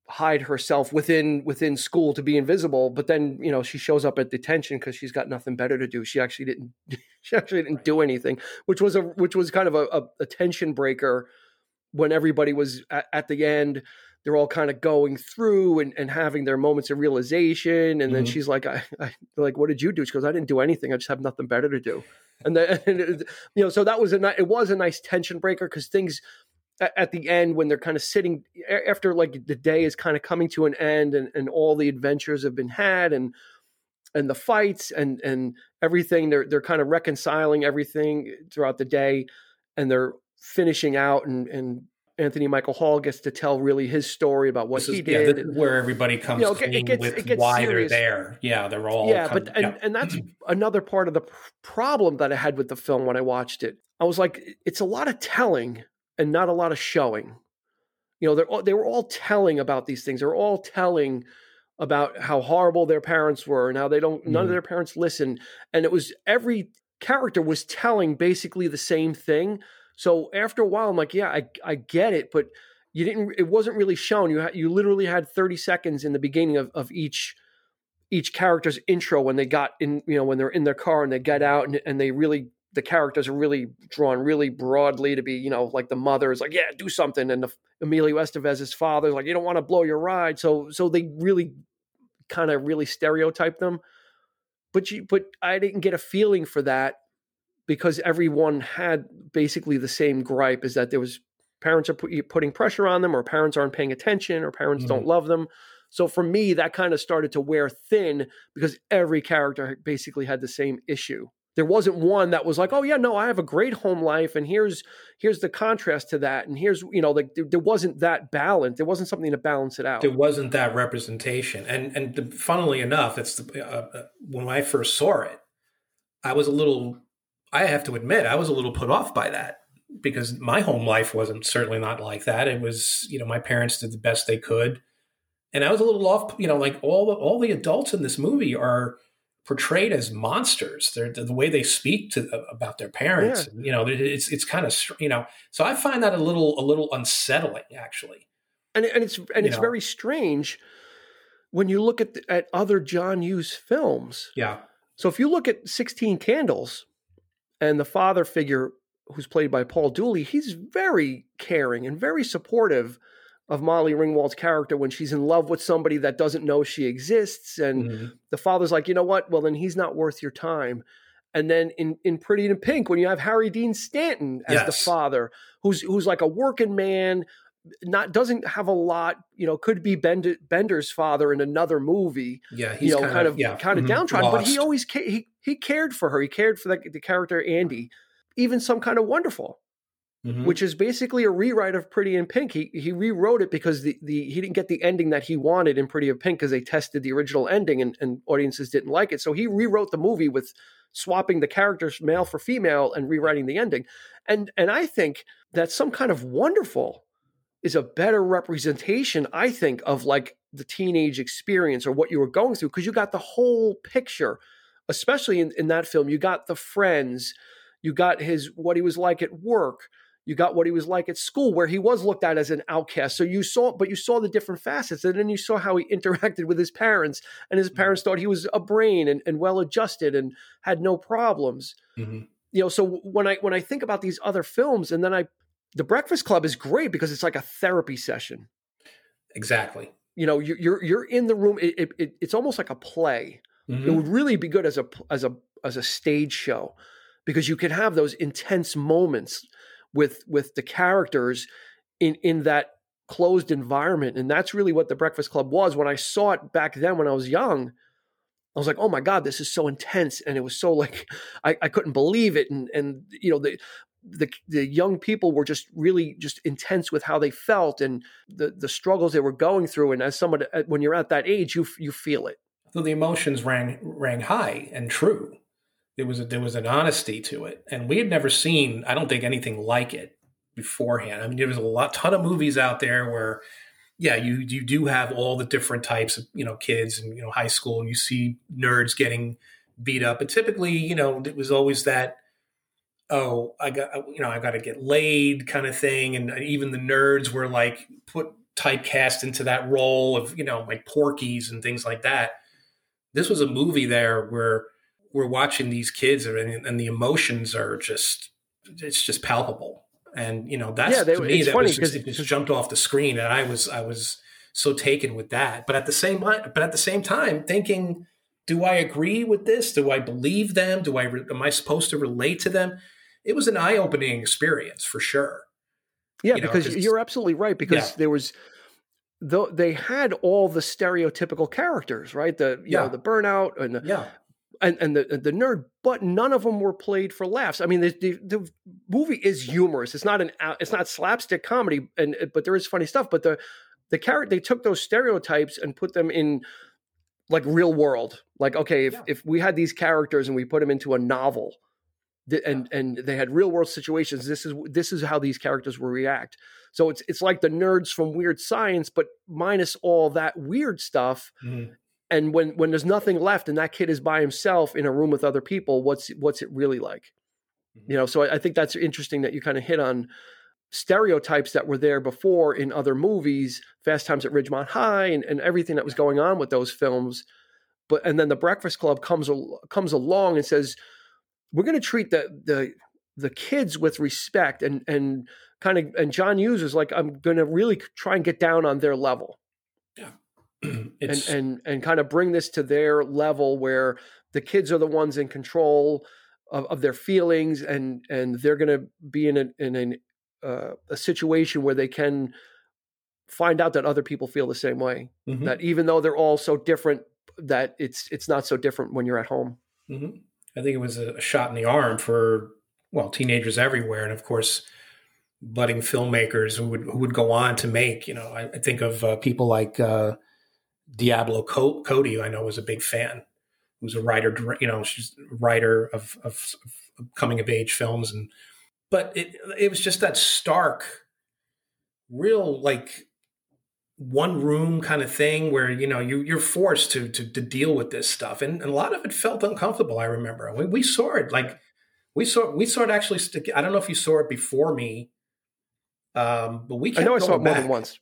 hide herself within within school to be invisible. But then, you know, she shows up at detention because she's got nothing better to do. She actually didn't she actually didn't right. do anything, which was a which was kind of a, a, a tension breaker. When everybody was at, at the end, they're all kind of going through and, and having their moments of realization. And mm-hmm. then she's like, I, I like, what did you do? She goes, I didn't do anything. I just have nothing better to do. And then, and it, you know, so that was a nice, it was a nice tension breaker because things at, at the end, when they're kind of sitting after like the day is kind of coming to an end and, and all the adventures have been had and, and the fights and, and everything, they're, they're kind of reconciling everything throughout the day and they're finishing out and, and Anthony Michael Hall gets to tell really his story about what is, he did. Yeah, this is where everybody comes you know, clean it gets, with it gets why serious. They're there. Yeah, they're all. Yeah, come, but and, yeah. and that's another part of the problem that I had with the film when I watched it. I was like, it's a lot of telling and not a lot of showing. You know, they're all, they were all telling about these things. They're all telling about how horrible their parents were and how they don't. None mm. of their parents listen, and it was every character was telling basically the same thing. So after a while, I'm like, yeah, I, I get it, but you didn't. It wasn't really shown. You ha- you literally had thirty seconds in the beginning of, of each each character's intro when they got in, you know, when they're in their car and they get out and, and they really the characters are really drawn really broadly to be, you know, like the mother is like, yeah, do something, and the, Emilio Estevez's father is like, you don't want to blow your ride. So so they really kind of really stereotype them, but you but I didn't get a feeling for that. Because everyone had basically the same gripe is that there was parents are p- putting pressure on them, or parents aren't paying attention, or parents mm-hmm. don't love them. So for me, that kind of started to wear thin because every character basically had the same issue. There wasn't one that was like, oh yeah, no, I have a great home life, and here's here's the contrast to that, and here's, you know, like the, there wasn't that balance. There wasn't something to balance it out. There wasn't that representation. And and the, funnily enough, it's the, uh, when I first saw it, I was a little, I have to admit, I was a little put off by that, because my home life wasn't certainly not like that. It was, you know, my parents did the best they could, and I was a little off. You know, like all the, all the adults in this movie are portrayed as monsters. They're, the way they speak to about their parents, yeah. you know, it's it's kind of, you know, so I find that a little a little unsettling, actually. And and it's and you it's know. very strange when you look at the, at other John Hughes films. Yeah. So if you look at sixteen Candles and the father figure who's played by Paul Dooley, he's very caring and very supportive of Molly Ringwald's character when she's in love with somebody that doesn't know she exists. And mm-hmm. the father's like, you know what? Well, then he's not worth your time. And then in, in Pretty in Pink, when you have Harry Dean Stanton as yes. the father, who's, who's like a working man, not, doesn't have a lot, you know, could be Bend, Bender's father in another movie, yeah, he's you know, kind, kind of, yeah. kind of mm-hmm. downtrodden, Lost. But he always, ca- he, he cared for her. He cared for the, the character, Andy, even Some Kind of Wonderful. Mm-hmm. Which is basically a rewrite of Pretty in Pink. He he rewrote it because the, the he didn't get the ending that he wanted in Pretty in Pink because they tested the original ending and, and audiences didn't like it. So he rewrote the movie with swapping the characters male for female and rewriting the ending. And and I think that Some Kind of Wonderful is a better representation, I think, of like the teenage experience or what you were going through, because you got the whole picture, especially in, in that film. You got the friends, you got his what he was like at work. You got what he was like at school, where he was looked at as an outcast. So you saw, but you saw the different facets, and then you saw how he interacted with his parents, and his parents thought he was a brain and, and well-adjusted and had no problems. Mm-hmm. You know, so when I, when I think about these other films, and then I, The Breakfast Club is great because it's like a therapy session. Exactly. You know, you're, you're, you're in the room. It, it, it it's almost like a play. Mm-hmm. It would really be good as a, as a, as a stage show, because you could have those intense moments with with the characters in, in that closed environment. And that's really what The Breakfast Club was. When I saw it back then when I was young, I was like, oh my God, this is so intense. And it was so like, I, I couldn't believe it. And, and you know, the, the the young people were just really just intense with how they felt and the, the struggles they were going through. And as someone, when you're at that age, you you feel it. So the emotions rang rang high and true. There was a, there was an honesty to it, and we had never seen, I don't think, anything like it beforehand. I mean, there was a lot ton of movies out there where, yeah, you you do have all the different types of, you know, kids and, you know, high school, and you see nerds getting beat up, but typically, you know, it was always that, oh, I got, you know, I got to get laid kind of thing, and even the nerds were like put typecast into that role of, you know, like Porkies and things like that. This was a movie there where we're watching these kids and, and the emotions are just, it's just palpable. And, you know, that's, yeah, they, to me, that was just, it just jumped off the screen. And I was, I was so taken with that, but at the same, but at the same time thinking, do I agree with this? Do I believe them? Do I, am I supposed to relate to them? It was an eye-opening experience for sure. Yeah. You know, because you're absolutely right. Because yeah. there was, though they had all the stereotypical characters, right? The, you yeah. know, the burnout and the, yeah. And, and the the nerd, but none of them were played for laughs. I mean, the, the the movie is humorous. It's not an it's not slapstick comedy, and but there is funny stuff. But the the character, they took those stereotypes and put them in like real world. Like, okay, if, yeah. if we had these characters and we put them into a novel, th- and yeah. and they had real world situations, this is this is how these characters will react. So it's it's like the nerds from Weird Science, but minus all that weird stuff. Mm. And when, when there's nothing left and that kid is by himself in a room with other people, what's what's it really like? You know, so I, I think that's interesting that you kind of hit on stereotypes that were there before in other movies, Fast Times at Ridgemont High and, and everything that was going on with those films. But and then The Breakfast Club comes comes along and says, we're going to treat the the the kids with respect and and kind of and John Hughes is like, I'm going to really try and get down on their level. Yeah. It's, and, and and kind of bring this to their level where the kids are the ones in control of, of their feelings and and they're going to be in a, in an uh, a situation where they can find out that other people feel the same way, mm-hmm. that even though they're all so different, that it's, it's not so different when you're at home. Mm-hmm. I think it was a shot in the arm for, well, teenagers everywhere. And of course, budding filmmakers who would, who would go on to make, you know, I, I think of uh, people like uh, Diablo Co- Cody, I know was a big fan, who's a writer, you know, she's a writer of, of, of coming of age films. And, but it, it was just that stark, real, like, one room kind of thing where, you know, you, you're forced to, to, to deal with this stuff. And, and a lot of it felt uncomfortable. I remember we, we saw it, like we saw, we saw it actually, stick, I don't know if you saw it before me, um, but we kept I know I saw it back. More than once.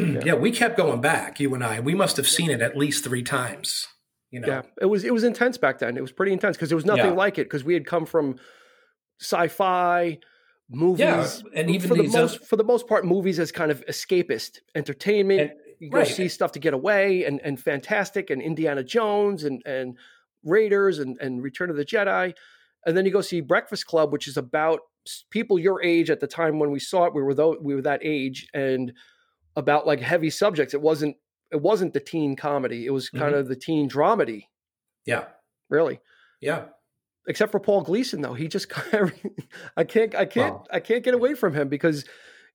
Yeah. yeah. We kept going back. You and I, we must've seen it at least three times, you know? Yeah. It was, it was intense back then. It was pretty intense because there was nothing yeah. like it. Cause we had come from sci-fi, movies yeah, and even for the most for the most part movies as kind of escapist entertainment and, you go right. see stuff to get away and and Fantastic and Indiana Jones and and Raiders and and Return of the Jedi, and then you go see Breakfast Club, which is about people your age at the time when we saw it. We were though we were that age, and about like heavy subjects. It wasn't it wasn't the teen comedy, it was kind mm-hmm. of the teen dramedy. Yeah, really. Yeah. Except for Paul Gleason, though, he just I can't I can't wow. I can't get away from him because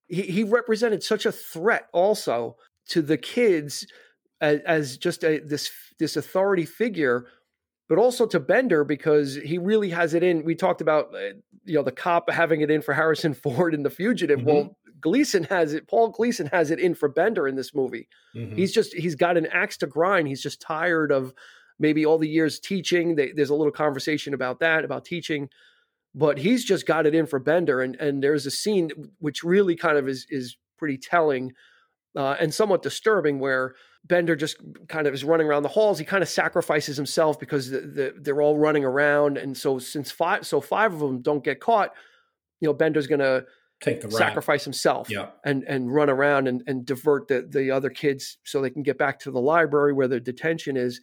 he, he represented such a threat also to the kids as, as just a, this this authority figure, but also to Bender because he really has it in. We talked about you know the cop having it in for Harrison Ford in The Fugitive. Mm-hmm. Well, Gleason has it. Paul Gleason has it in for Bender in this movie. Mm-hmm. He's just he's got an axe to grind. He's just tired of. Maybe all the years teaching, they, there's a little conversation about that, about teaching, but he's just got it in for Bender. And, and there's a scene which really kind of is, is pretty telling uh, and somewhat disturbing where Bender just kind of is running around the halls. He kind of sacrifices himself because the, the, they're all running around. And so since five, so five of them don't get caught, you know, Bender's going to take the rap. Sacrifice himself yeah. and, and run around and, and divert the, the other kids so they can get back to the library where their detention is.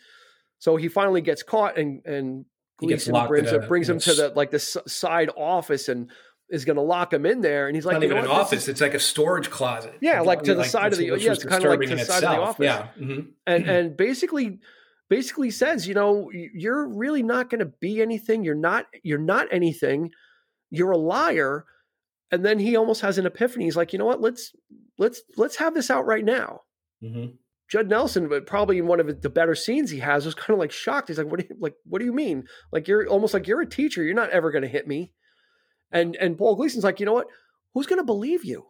So he finally gets caught, and and Gleason brings, a, brings him to the like this side office and is going to lock him in there. And he's like, not even an office; it's like a storage closet. Yeah, like to the side of the yeah, it's kind of like to the side of the office. Yeah, mm-hmm. and and basically, basically says, you know, you're really not going to be anything. You're not. You're not anything. You're a liar. And then he almost has an epiphany. He's like, you know what? Let's let's let's have this out right now. Mm-hmm. Judd Nelson, but probably in one of the better scenes he has, was kind of like shocked. He's like, "What do you like? What do you mean? Like you're almost like you're a teacher. You're not ever going to hit me." And and Paul Gleason's like, "You know what? Who's going to believe you?"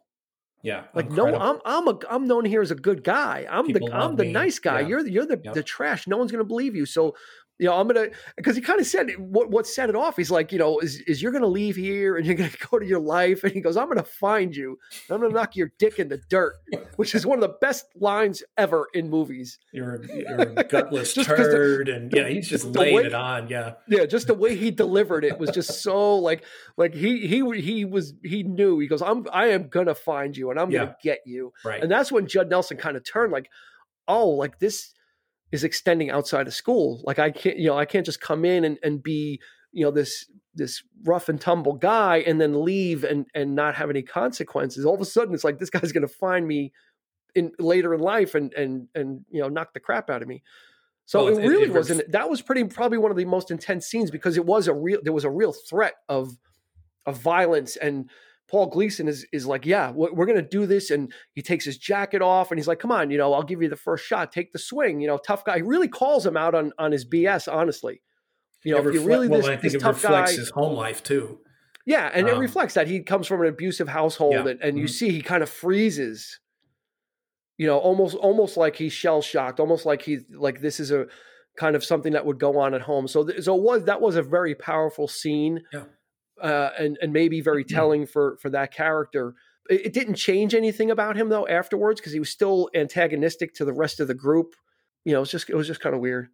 Yeah, like incredible. no, I'm I'm a I'm known here as a good guy. I'm People the I'm the me. nice guy. Yeah. You're you're the, yep. the trash. No one's going to believe you. So you know I'm gonna because he kind of said what what set it off. He's like, you know, is is you're going to leave here and you're going to go to your life. And he goes, I'm going to find you. And I'm going to knock your dick in the dirt. Which is one of the best lines ever in movies. You're a, you're a gutless turd, the, and yeah, he's just laying way, it on. Yeah, yeah, just the way he delivered it was just so like, like he he he was he knew. He goes, I'm I am gonna find you, and I'm yeah. gonna get you. Right. And that's when Judd Nelson kind of turned like, oh, like this is extending outside of school. Like I can't, you know, I can't just come in and and be, you know, this this rough and tumble guy, and then leave and and not have any consequences. All of a sudden, it's like this guy's gonna find me. In later in life and, and, and, you know, knocked the crap out of me. So well, it really it, it wasn't, was, that was pretty, probably one of the most intense scenes because it was a real, there was a real threat of, of violence. And Paul Gleason is, is like, yeah, we're, we're going to do this. And he takes his jacket off and he's like, come on, you know, I'll give you the first shot, take the swing, you know, tough guy. He really calls him out on, on his B S, honestly. You know, refle- if you really, well, this, I think this it tough reflects guy, his home life too. Yeah. And um, it reflects that he comes from an abusive household yeah. and, and mm-hmm. you see, he kind of freezes. You know, almost, almost like he's shell shocked, almost like he's like this is a kind of something that would go on at home. So, th- so it was that was a very powerful scene, yeah. uh, and and maybe very telling yeah. for for that character. It, it didn't change anything about him though afterwards because he was still antagonistic to the rest of the group. You know, it's just it was just kind of weird.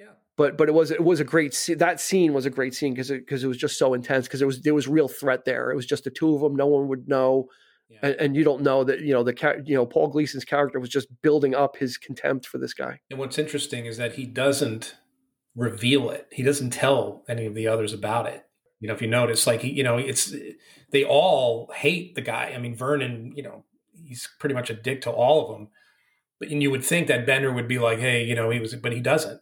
Yeah. But but it was it was a great scene. That scene was a great scene because because it, it was just so intense because there was there was real threat there. It was just the two of them. No one would know. Yeah. And, and you don't know that, you know, the you know Paul Gleason's character was just building up his contempt for this guy. And what's interesting is that he doesn't reveal it. He doesn't tell any of the others about it. You know, if you notice, like, you know, it's, they all hate the guy. I mean, Vernon, you know, he's pretty much a dick to all of them. But, and you would think that Bender would be like, hey, you know, he was, but he doesn't.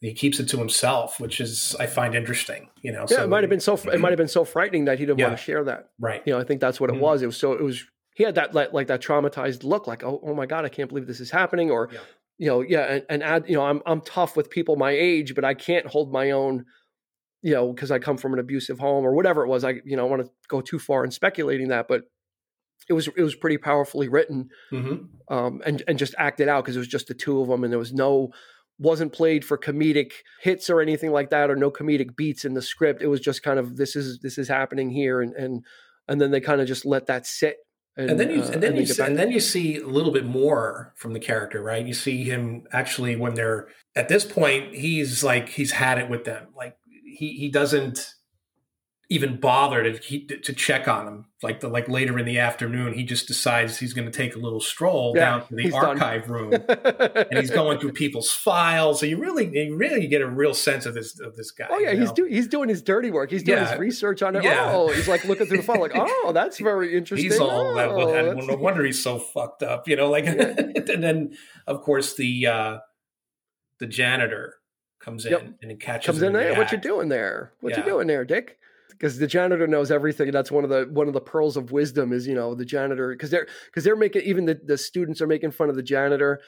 He keeps it to himself, which is, I find interesting, you know. Yeah, so, it might have been so, it might have been so frightening that he didn't yeah, want to share that. Right. You know, I think that's what it mm-hmm. was. It was so, it was, he had that, like, like that traumatized look, like, oh, oh my God, I can't believe this is happening. Or, yeah. you know, yeah. And, and add, you know, I'm, I'm tough with people my age, but I can't hold my own, you know, because I come from an abusive home or whatever it was. I, you know, I want to go too far in speculating that, but it was, it was pretty powerfully written mm-hmm. um, and, and just acted out because it was just the two of them. And there was no, wasn't played for comedic hits or anything like that, or no comedic beats in the script. It was just kind of, this is, this is happening here. And, and, and then they kind of just let that sit. And, and then you, uh, and then and you, see, and then you see a little bit more from the character, right? You see him actually when they're at this point, he's like, he's had it with them. Like he, he doesn't even bother to, he, to check on him. Like the, like later in the afternoon, he just decides he's going to take a little stroll yeah, down to the archive room and he's going through people's files. So you really, you really get a real sense of this, of this guy. Oh yeah. You know? He's doing, he's doing his dirty work. He's doing yeah. his research on it. Yeah. Oh, he's like looking through the file like, oh, that's very interesting. He's all, oh, that, no wonder he's so fucked up, you know, like, yeah. And then of course the, uh, the janitor comes in yep. and he catches comes him in there. The what act. You doing there? What yeah. you doing there, Dick? Because the janitor knows everything. That's one of the one of the pearls of wisdom is, you know, the janitor, because they're because they're making even the, the students are making fun of the janitor.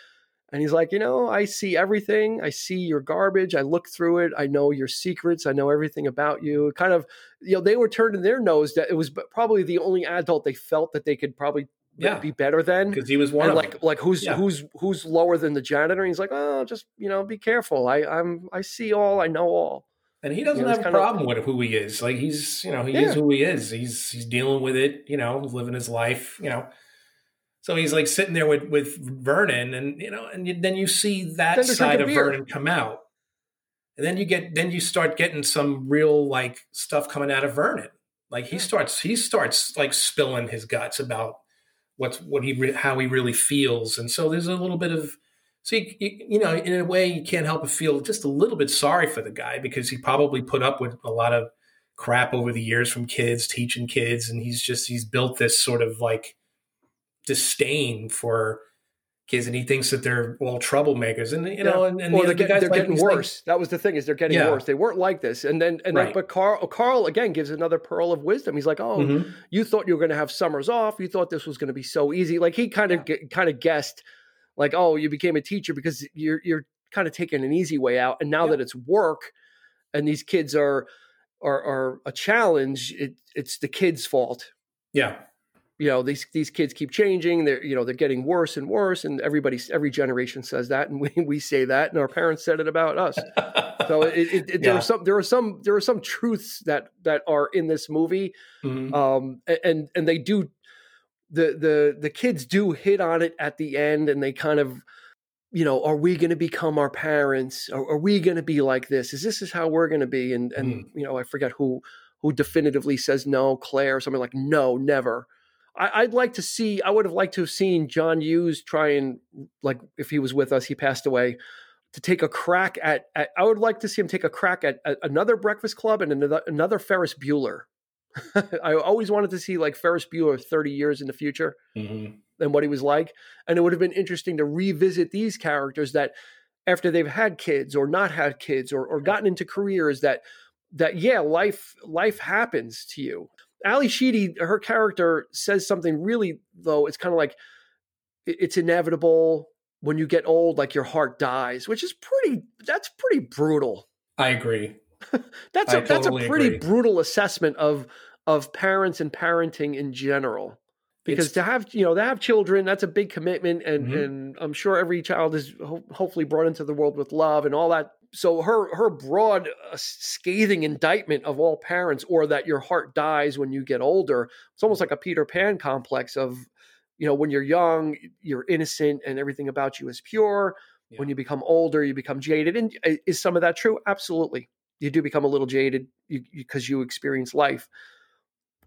And he's like, you know, I see everything. I see your garbage. I look through it. I know your secrets. I know everything about you. Kind of, you know, they were turning their nose that it was probably the only adult they felt that they could probably yeah. be better than. Because he was one and of like them. Like who's yeah. who's who's lower than the janitor. And he's like, oh, just, you know, be careful. I I'm I see all. I know all. And he doesn't you know, have a problem of, with who he is. Like he's, you know, he yeah. is who he is. He's he's dealing with it, you know, living his life, you know. So he's like sitting there with, with Vernon and, you know, and you, then you see that side of beer. Vernon come out. And then you get, then you start getting some real like stuff coming out of Vernon. Like he yeah. starts, he starts like spilling his guts about what's, what he, re- how he really feels. And so there's a little bit of, So, you, you know, in a way, you can't help but feel just a little bit sorry for the guy because he probably put up with a lot of crap over the years from kids, teaching kids. And he's just, he's built this sort of like disdain for kids. And he thinks that they're all troublemakers. And, you yeah. know, and, and well, the, they're, the guys they're like, getting worse. Like, that was the thing is they're getting yeah. worse. They weren't like this. And then, and right. then, but Carl, Carl, again, gives another pearl of wisdom. He's like, oh, mm-hmm. you thought you were going to have summers off. You thought this was going to be so easy. Like he kind of, yeah. g- kind of guessed. Like, oh, you became a teacher because you're you're kind of taking an easy way out. And now yeah. that it's work and these kids are are, are a challenge, it, it's the kids' fault. Yeah. You know, these these kids keep changing. They're, you know, they're getting worse and worse. And everybody, every generation says that. And we, we say that. And our parents said it about us. So it, it, it, there yeah. are some there are some there are some truths that that are in this movie. Mm-hmm. Um, and and they do. The the the kids do hit on it at the end, and they kind of, you know, are we going to become our parents? Are, are we going to be like this? Is this is how we're going to be? And and mm. you know, I forget who who definitively says no, Claire or something like no, never. I, I'd like to see. I would have liked to have seen John Hughes try and, like, if he was with us, he passed away, to take a crack at. at I would like to see him take a crack at, at another Breakfast Club and another, another Ferris Bueller. I always wanted to see like Ferris Bueller thirty years in the future mm-hmm. and what he was like. And it would have been interesting to revisit these characters that after they've had kids or not had kids or, or gotten into careers that, that yeah, life, life happens to you. Ali Sheedy, her character says something really though. It's kind of like, it's inevitable when you get old, like your heart dies, which is pretty, that's pretty brutal. I agree. that's I a that's totally a pretty agree. brutal assessment of of parents and parenting in general, because it's, to have you know to have children, that's a big commitment, and mm-hmm. and I'm sure every child is ho- hopefully brought into the world with love and all that. So her her broad uh, scathing indictment of all parents, or that your heart dies when you get older, it's almost like a Peter Pan complex of, you know, when you're young you're innocent and everything about you is pure. Yeah. When you become older you become jaded. And is some of that true? Absolutely. You do become a little jaded because you, you, you experience life,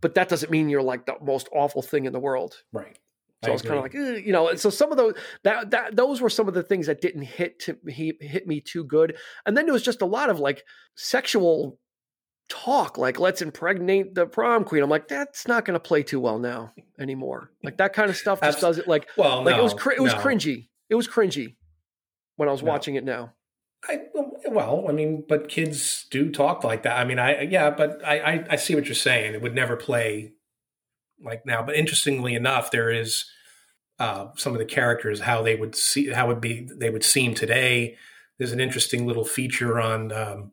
but that doesn't mean you're like the most awful thing in the world. Right. So I was kind of like, eh, you know, and so some of those, that, that, those were some of the things that didn't hit to, he, hit me too good. And then there was just a lot of like sexual talk like, let's impregnate the prom queen. I'm like, that's not going to play too well now anymore. Like that kind of stuff just doesn't like, well, like no, it was, cr- it was no. cringy. It was cringy when I was no. watching it now. I, well, I mean, but kids do talk like that. I mean, I, yeah, but I, I, I see what you're saying. It would never play like now, but interestingly enough, there is uh, some of the characters, how they would see, how it would be, they would seem today. There's an interesting little feature on, um,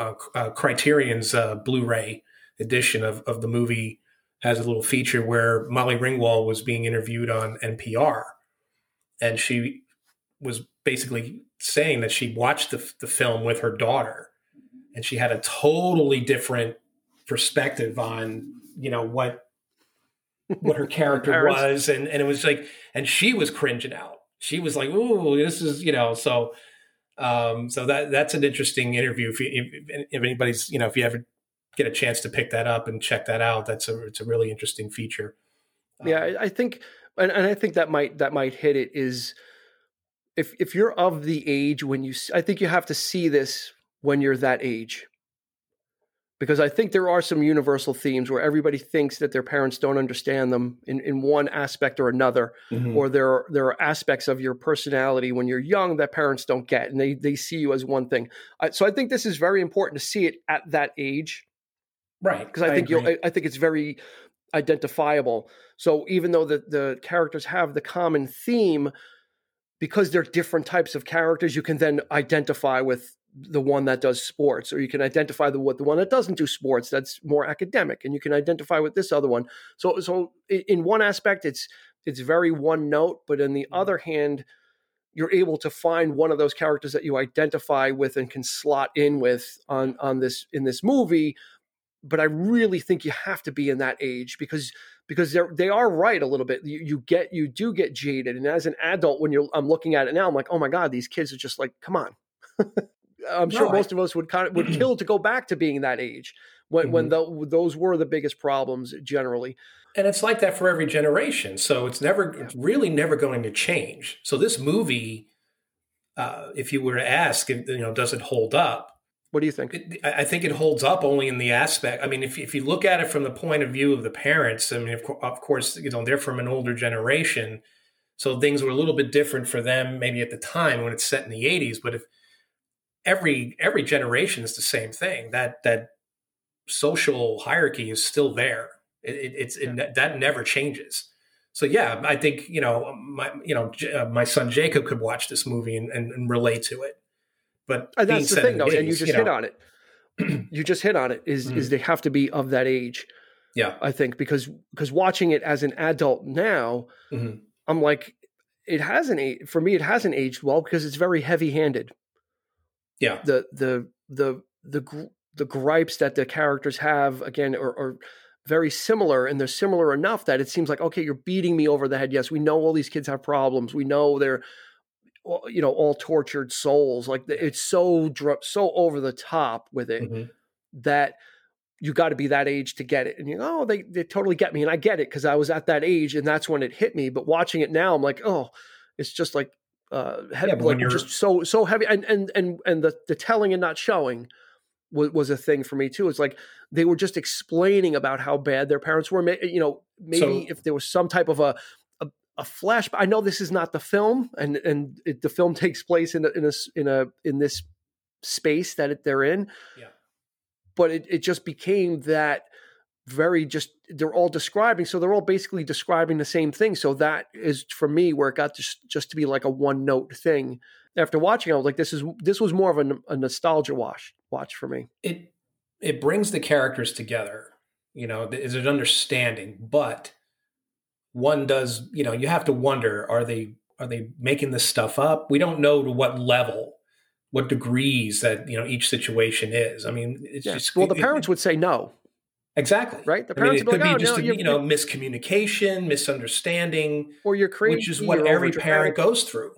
Uh, uh, Criterion's uh, Blu-ray edition of, of the movie has a little feature where Molly Ringwald was being interviewed on N P R, and she was basically saying that she watched the, the film with her daughter, and she had a totally different perspective on, you know, what what her character was, and and it was like, and she was cringing out. She was like, "Ooh, this is," you know, so. Um, so that that's an interesting interview. If, you, if if anybody's, you know, if you ever get a chance to pick that up and check that out, that's a it's a really interesting feature. Um, yeah, I think, and, and I think that might that might hit it is if if you're of the age when you, I think you have to see this when you're that age, because I think there are some universal themes where everybody thinks that their parents don't understand them in, in one aspect or another, mm-hmm. or there are, there are aspects of your personality when you're young that parents don't get, and they they see you as one thing. I, so I think this is very important to see it at that age, right? Because I, I think you'll, I, I think it's very identifiable. So even though the the characters have the common theme, because they're different types of characters, you can then identify with the one that does sports, or you can identify the what the one that doesn't do sports, that's more academic, and you can identify with this other one. So, so in one aspect, it's it's very one note, but on the other hand, you're able to find one of those characters that you identify with and can slot in with on on this in this movie. But I really think you have to be in that age because because they're they are right a little bit. You, you get you do get jaded, and as an adult, when you're I'm looking at it now, I'm like, oh my God, these kids are just like, come on. I'm sure no, most I, of us would kind of, would kill to go back to being that age when mm-hmm. when the, those were the biggest problems generally. And it's like that for every generation. So it's never yeah. it's really never going to change. So this movie, uh, if you were to ask, you know, does it hold up? What do you think? It, I think it holds up only in the aspect. I mean, if if you look at it from the point of view of the parents, I mean, of, co- of course, you know, they're from an older generation, so things were a little bit different for them maybe at the time when it's set in the eighties. But if Every every generation is the same thing. That that social hierarchy is still there. It, it, it's it, yeah. that never changes. So yeah, I think you know my you know uh, my son Jacob could watch this movie and, and, and relate to it. But and that's the thing, though, and you just you know, hit on it. You just hit on it. Is mm-hmm. is they have to be of that age? Yeah, I think because because watching it as an adult now, mm-hmm. I'm like it hasn't for me. It hasn't aged well because it's very heavy handed. Yeah, the the the the the gripes that the characters have again are, are very similar, and they're similar enough that it seems like okay, you're beating me over the head. Yes, we know all these kids have problems. We know they're, you know, all tortured souls. Like it's so so over the top with it mm-hmm. that you got to be that age to get it. And you know, oh, they they totally get me, and I get it because I was at that age, and that's when it hit me. But watching it now, I'm like, oh, it's just like. Uh, heavy, yeah, like just so so heavy, and and and and the, the telling and not showing was, was a thing for me too. It's like they were just explaining about how bad their parents were. You know, maybe so, if there was some type of a a, a flashback. I know this is not the film, and and it, the film takes place in a, in a in a in this space that it, they're in. Yeah, but it it just became that. Very just they're all describing so they're all basically describing the same thing, so that is for me where it got to just, just to be like a one note thing. After watching I was like this is this was more of a, a nostalgia watch watch for me. It it brings the characters together, you know, is an understanding, but one does, you know, you have to wonder, are they are they making this stuff up? We don't know to what level, what degrees that, you know, each situation is. I mean, it's yeah. just well the parents it, would say no. Exactly. Right? The parents I mean, it could like, be oh, just, no, a, you know, miscommunication, misunderstanding, or you're crazy, which is what every parent goes through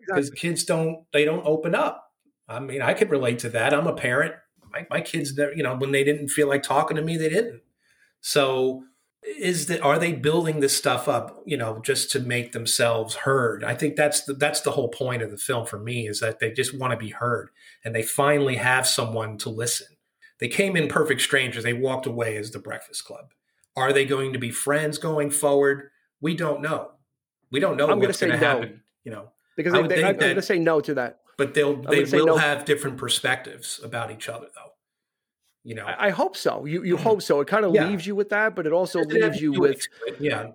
because exactly. kids don't, they don't open up. I mean, I could relate to that. I'm a parent. My, my kids, you know, when they didn't feel like talking to me, they didn't. So is that, are they building this stuff up, you know, just to make themselves heard? I think that's the, that's the whole point of the film for me, is that they just want to be heard and they finally have someone to listen. They came in perfect strangers. They walked away as The Breakfast Club. Are they going to be friends going forward? We don't know. We don't know I'm what's going to no. happen. You know, because I would they, think I'm going to say no to that. But they'll they will no. have different perspectives about each other, though. You know, I, I hope so. You you hope so. It kind of yeah. leaves you with that, but it also it leaves you with yeah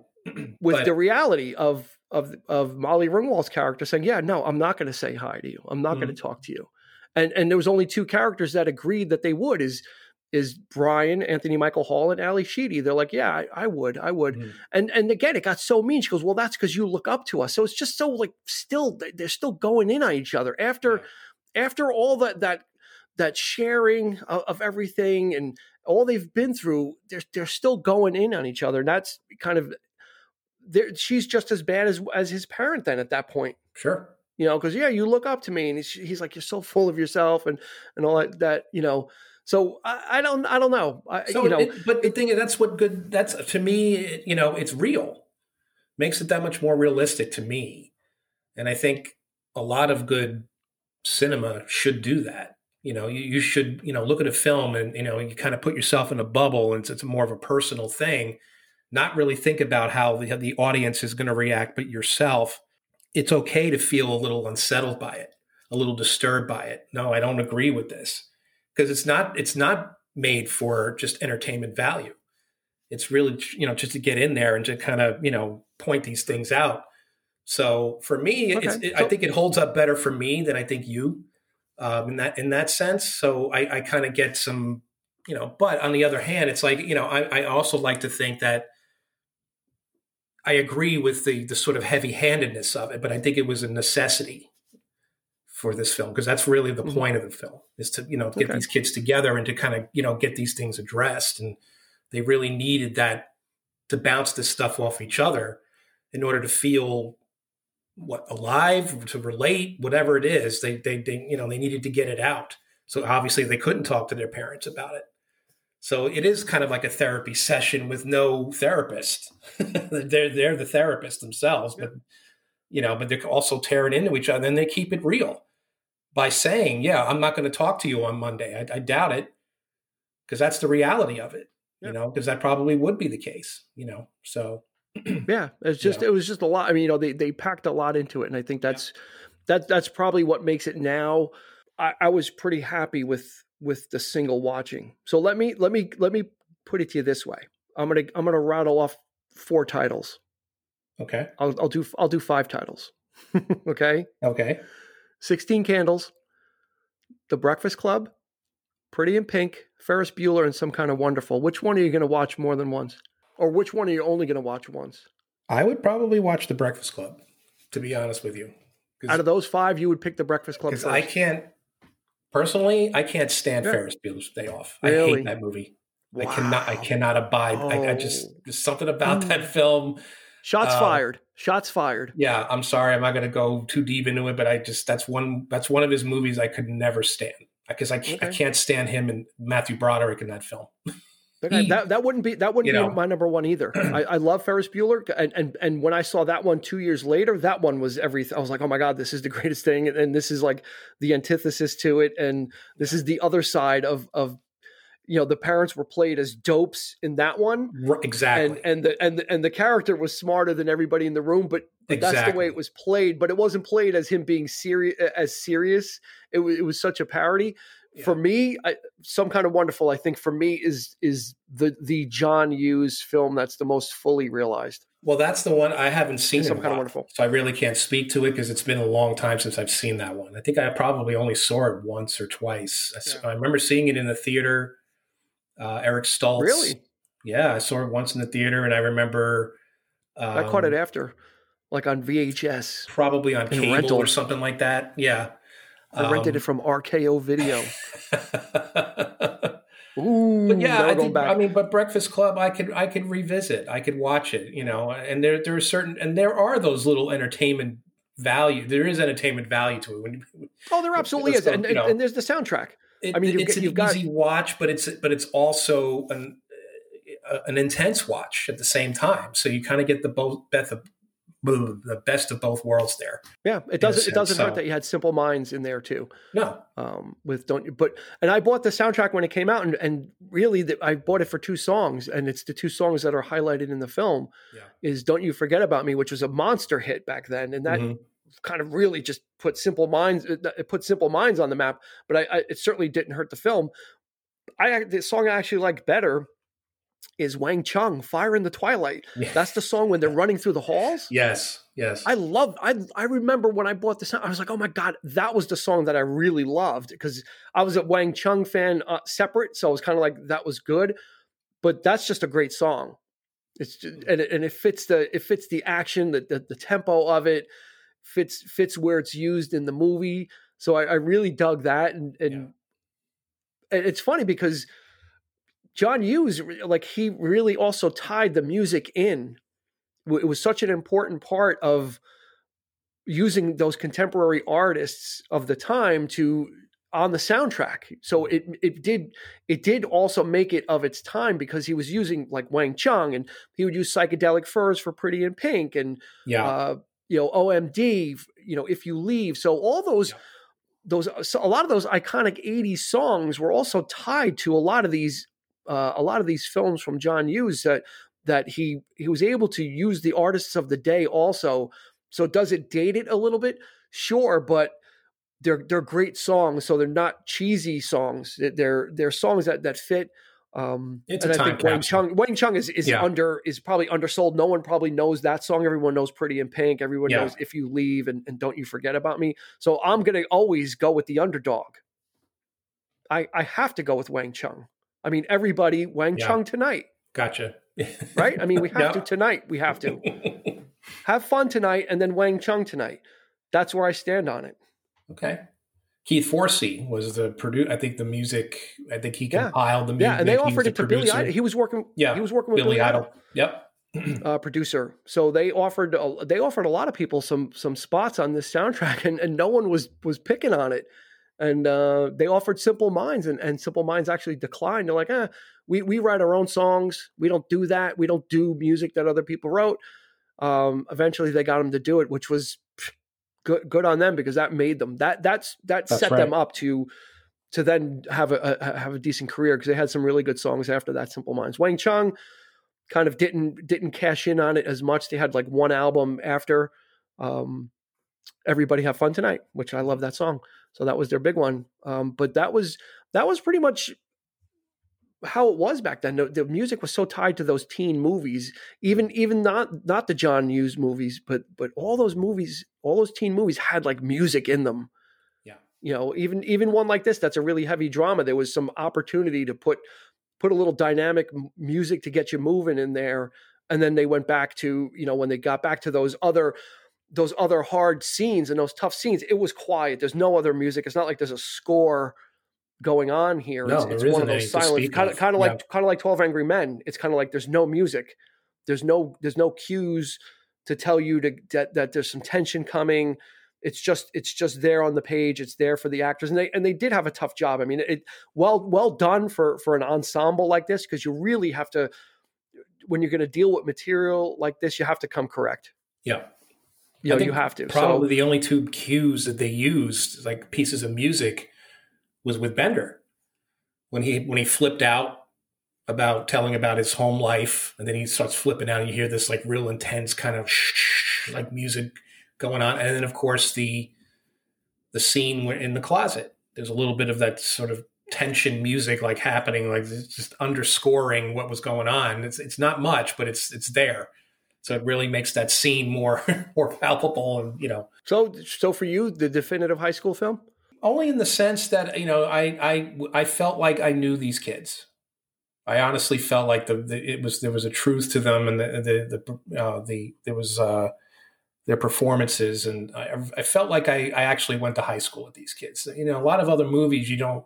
with but, the reality of of of Molly Ringwald's character saying, "Yeah, no, I'm not going to say hi to you. I'm not mm-hmm. going to talk to you." And and there was only two characters that agreed that they would is is Brian, Anthony Michael Hall, and Ali Sheedy. They're like, yeah, I, I would, I would. Mm-hmm. And and again, it got so mean. She goes, well, that's because you look up to us. So it's just so like still they're still going in on each other after yeah. after all that that that sharing of, of everything and all they've been through. They're they're still going in on each other. And that's kind of she's just as bad as as his parent then at that point. Sure. You know, because, yeah, you look up to me, and he's, he's like, you're so full of yourself and, and all that, that, you know. So I, I don't I don't know. I, so you know it, but the thing is, that's what good – that's to me, you know, it's real. Makes it that much more realistic to me. And I think a lot of good cinema should do that. You know, you, you should, you know, look at a film and, you know, you kind of put yourself in a bubble, and it's, it's more of a personal thing, not really think about how the, how the audience is going to react, but yourself. It's okay to feel a little unsettled by it, a little disturbed by it. No, I don't agree with this, because it's not it's not made for just entertainment value. It's really, you know, just to get in there and to kind of, you know, point these things out. So for me, okay. it's, it, so- I think it holds up better for me than I think you um, in that in that sense. So I, I kind of get some, you know, but on the other hand, it's like, you know, I, I also like to think that I agree with the the sort of heavy-handedness of it, but I think it was a necessity for this film, because that's really the point of the film, is to, you know, get okay. these kids together and to kind of, you know, get these things addressed. And they really needed that to bounce this stuff off each other in order to feel what alive, to relate, whatever it is. They they, they you know, they needed to get it out. So obviously they couldn't talk to their parents about it. So it is kind of like a therapy session with no therapist. they're they're the therapists themselves, but you know, but they're also tearing into each other, and they keep it real by saying, "Yeah, I'm not going to talk to you on Monday." I, I doubt it, because that's the reality of it, yeah. you know, because that probably would be the case, you know. So yeah, it's just you know. it was just a lot. I mean, you know, they they packed a lot into it, and I think that's yeah. that that's probably what makes it now. I, I was pretty happy with. with the single watching. So let me, let me, let me put it to you this way. I'm going to, I'm going to rattle off four titles. Okay. I'll, I'll do, I'll do five titles. okay. Okay. sixteen Candles, The Breakfast Club, Pretty in Pink, Ferris Bueller, and Some Kind of Wonderful. Which one are you going to watch more than once? Or which one are you only going to watch once? I would probably watch The Breakfast Club, to be honest with you. Out of those five, you would pick The Breakfast Club first. I can't, Personally, I can't stand yeah. Ferris Bueller's Day Off. Really? I hate that movie. Wow. I cannot. I cannot abide. Oh. I, I just there's something about mm. that film. Shots um, fired. Shots fired. Yeah, I'm sorry. I'm not going to go too deep into it, but I just that's one. That's one of his movies I could never stand, because I, okay. I can't stand him and Matthew Broderick in that film. He, that that wouldn't be that wouldn't be know. my number one either. I, I love Ferris Bueller, and, and and when I saw that one two years later, that one was everything. I was like, oh my god, this is the greatest thing, and, and this is like the antithesis to it, and this is the other side of of you know the parents were played as dopes in that one, exactly, and, and the and the, and the character was smarter than everybody in the room, but, but exactly. that's the way it was played. But it wasn't played as him being serious as serious. It was it was such a parody. Yeah. For me, I, Some Kind of Wonderful, I think for me is is the the John Hughes film that's the most fully realized. Well, that's the one I haven't seen. Some Kind of Wonderful. So I really can't speak to it, because it's been a long time since I've seen that one. I think I probably only saw it once or twice. Yeah. I, I remember seeing it in the theater. Uh, Eric Stoltz. Really? Yeah, I saw it once in the theater, and I remember um, I caught it after, like on V H S, probably on cable rental. Or something like that. Yeah. I rented it from R K O Video. Ooh, but yeah, I think back. I mean, but Breakfast Club, I could I could revisit. I could watch it, you know. And there there are certain and there are those little entertainment value. There is entertainment value to it. When you, oh, there absolutely is, and, you know, and there's the soundtrack. It, I mean, it's you've, an you've easy got, watch, but it's but it's also an an intense watch at the same time. So you kind of get the both, the best of both worlds there. Yeah, it doesn't it doesn't so, hurt that you had Simple Minds in there too. No, um, with don't you? But and I bought the soundtrack when it came out, and and really the, I bought it for two songs, and it's the two songs that are highlighted in the film. Yeah. Is Don't You Forget About Me, which was a monster hit back then, and that mm-hmm. kind of really just put Simple Minds it, it put Simple Minds on the map. But I, I it certainly didn't hurt the film. I the song I actually liked better is Wang Chung, Fire in the Twilight. Yeah. That's the song when they're running through the halls. Yes, yes. I love, I I remember when I bought this, I was like, oh my God, that was the song that I really loved, because I was a Wang Chung fan uh, separate. So I was kind of like, that was good, but that's just a great song. It's just, and, and it fits the, it fits the action, the, the, the tempo of it fits, fits where it's used in the movie. So I, I really dug that. And, and, yeah. and it's funny because John Hughes, like he really also tied the music in. It was such an important part of using those contemporary artists of the time to on the soundtrack. So it it did it did also make it of its time, because he was using like Wang Chung, and he would use Psychedelic Furs for Pretty in Pink, and yeah. uh, you know O M D, you know If You Leave. So all those. Yeah. Those so a lot of those iconic eighties songs were also tied to a lot of these. Uh, a lot of these films from John Hughes that that he he was able to use the artists of the day also. So does it date it a little bit? Sure, but they're they're great songs. So they're not cheesy songs. They're they're songs that that fit. Um, it's and a I time think Wang Chung Wang Chung is is yeah. under is probably undersold. No one probably knows that song. Everyone knows Pretty in Pink. Everyone yeah. knows If You Leave and, and Don't You Forget About Me. So I'm gonna always go with the underdog. I I have to go with Wang Chung. I mean, everybody, Wang yeah. Chung tonight. Gotcha. Right? I mean, we have yeah. to tonight. We have to. Have fun tonight and then Wang Chung tonight. That's where I stand on it. Okay. Keith Forsey was the producer. I think the music, I think he compiled yeah. the music. Yeah, and they offered the it to producer. Billy Idol. He was working, yeah. he was working with Billy, Billy Idol. Idol. Yep. uh, producer. So they offered a, they offered a lot of people some some spots on this soundtrack, and, and no one was was picking on it. And uh, they offered Simple Minds, and, and Simple Minds actually declined. They're like, eh, we we write our own songs. We don't do that. We don't do music that other people wrote. Um, eventually, they got them to do it, which was good good on them, because that made them that that's that that's set right. them up to to then have a, a have a decent career, because they had some really good songs after that. Simple Minds, Wang Chung, kind of didn't didn't cash in on it as much. They had like one album after um, Everybody Have Fun Tonight, which I love that song. So that was their big one. Um, but that was that was pretty much how it was back then. The, the music was so tied to those teen movies, even even not not the John Hughes movies, but but all those movies, all those teen movies had like music in them. Yeah. You know, even even one like this, that's a really heavy drama. There was some opportunity to put put a little dynamic music to get you moving in there. And then they went back to, you know, when they got back to those other those other hard scenes and those tough scenes, it was quiet. There's no other music. It's not like there's a score going on here. No, it's it's one of those silent, kind of, kind of yeah. like, kind of like twelve Angry Men. It's kind of like, there's no music. There's no, there's no cues to tell you to, that, that there's some tension coming. It's just, it's just there on the page. It's there for the actors. And they, and they did have a tough job. I mean, it well, well done for, for an ensemble like this. 'Cause you really have to, when you're going to deal with material like this, you have to come correct. Yeah. You know, you have to. Probably so, the only two cues that they used, like pieces of music, was with Bender when he when he flipped out about telling about his home life, and then he starts flipping out, and you hear this like real intense kind of shh, shh, like music going on, and then of course the the scene where in the closet, there's a little bit of that sort of tension music like happening, like just underscoring what was going on. It's it's not much, but it's it's there. So it really makes that scene more, more palpable, and you know. So, so for you, the definitive high school film? Only in the sense that you know, I, I, I felt like I knew these kids. I honestly felt like the, the it was there was a truth to them, and the the the, uh, the there was uh, their performances, and I, I felt like I, I actually went to high school with these kids. You know, a lot of other movies you don't.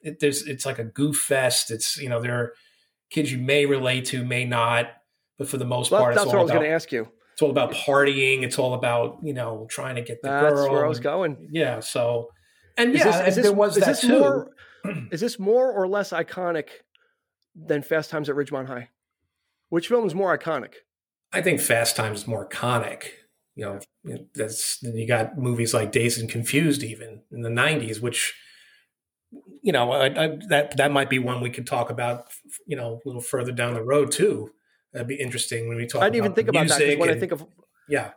It, there's it's like a goof fest. It's you know, there are kids you may relate to, may not. But for the most part, that's it's all what I was going to ask you. It's all about partying. It's all about you know trying to get the that's girl. That's where I was going. Yeah. So, and is yeah, this, is there this, was is that this too. More, is this more or less iconic than Fast Times at Ridgemont High? Which film is more iconic? I think Fast Times is more iconic. You know, that's, then you got movies like Dazed and Confused, even in the nineties, which, you know, I, I, that that might be one we could talk about, you know, a little further down the road too. That'd be interesting when we talk. I didn't about even think about that. And, when I think of yeah,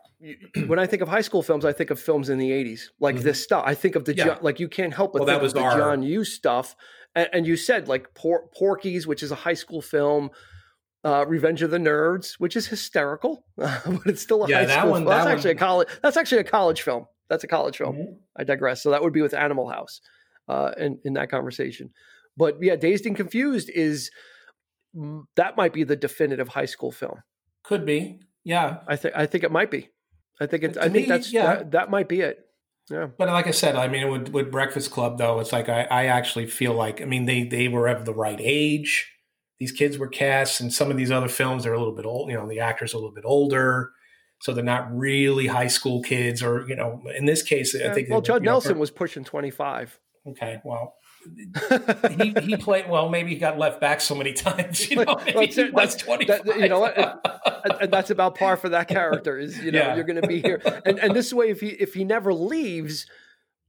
when I think of high school films, I think of films in the eighties, like mm-hmm. this stuff. I think of the yeah. John, like you can't help but well, think that was of the our, John Hughes stuff. And, and you said like Por- Porky's, which is a high school film. Uh, Revenge of the Nerds, which is hysterical, but it's still a yeah, high that school. One, well, that that's one. actually a college. That's actually a college film. That's a college film. Mm-hmm. I digress. So that would be with Animal House, uh, in in that conversation. But yeah, Dazed and Confused is that might be the definitive high school film. Could be. Yeah, I think I think it might be. I think it. I me, think that's yeah. that, that might be it. Yeah. But like I said, I mean, with, with Breakfast Club though, it's like I, I actually feel like I mean they they were of the right age. These kids were cast, and some of these other films are a little bit old. You know, the actors are a little bit older, so they're not really high school kids. Or you know, in this case, yeah. I think well, Judd Nelson was pushing twenty-five. Okay, well, he, he played well. Maybe he got left back so many times. You know, maybe that's, he was twenty-five. That, you know what? And, and that's about par for that character. Is you know yeah. you're going to be here, and and this way, if he if he never leaves.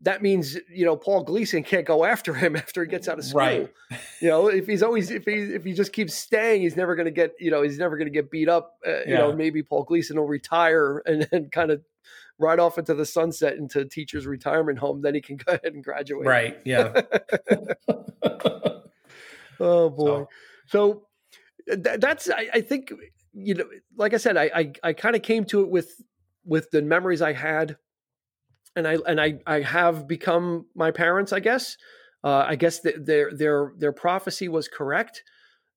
That means, you know, Paul Gleason can't go after him after he gets out of school. Right. You know, if he's always if he if he just keeps staying, he's never going to get, you know, he's never going to get beat up. Uh, yeah. You know, maybe Paul Gleason will retire and, and kind of ride off into the sunset into a teacher's retirement home. Then he can go ahead and graduate. Right. Yeah. Oh boy. So, so th- that's I, I think you know, like I said, I I, I kind of came to it with with the memories I had. And I and I, I have become my parents, I guess. Uh, I guess th- their their their prophecy was correct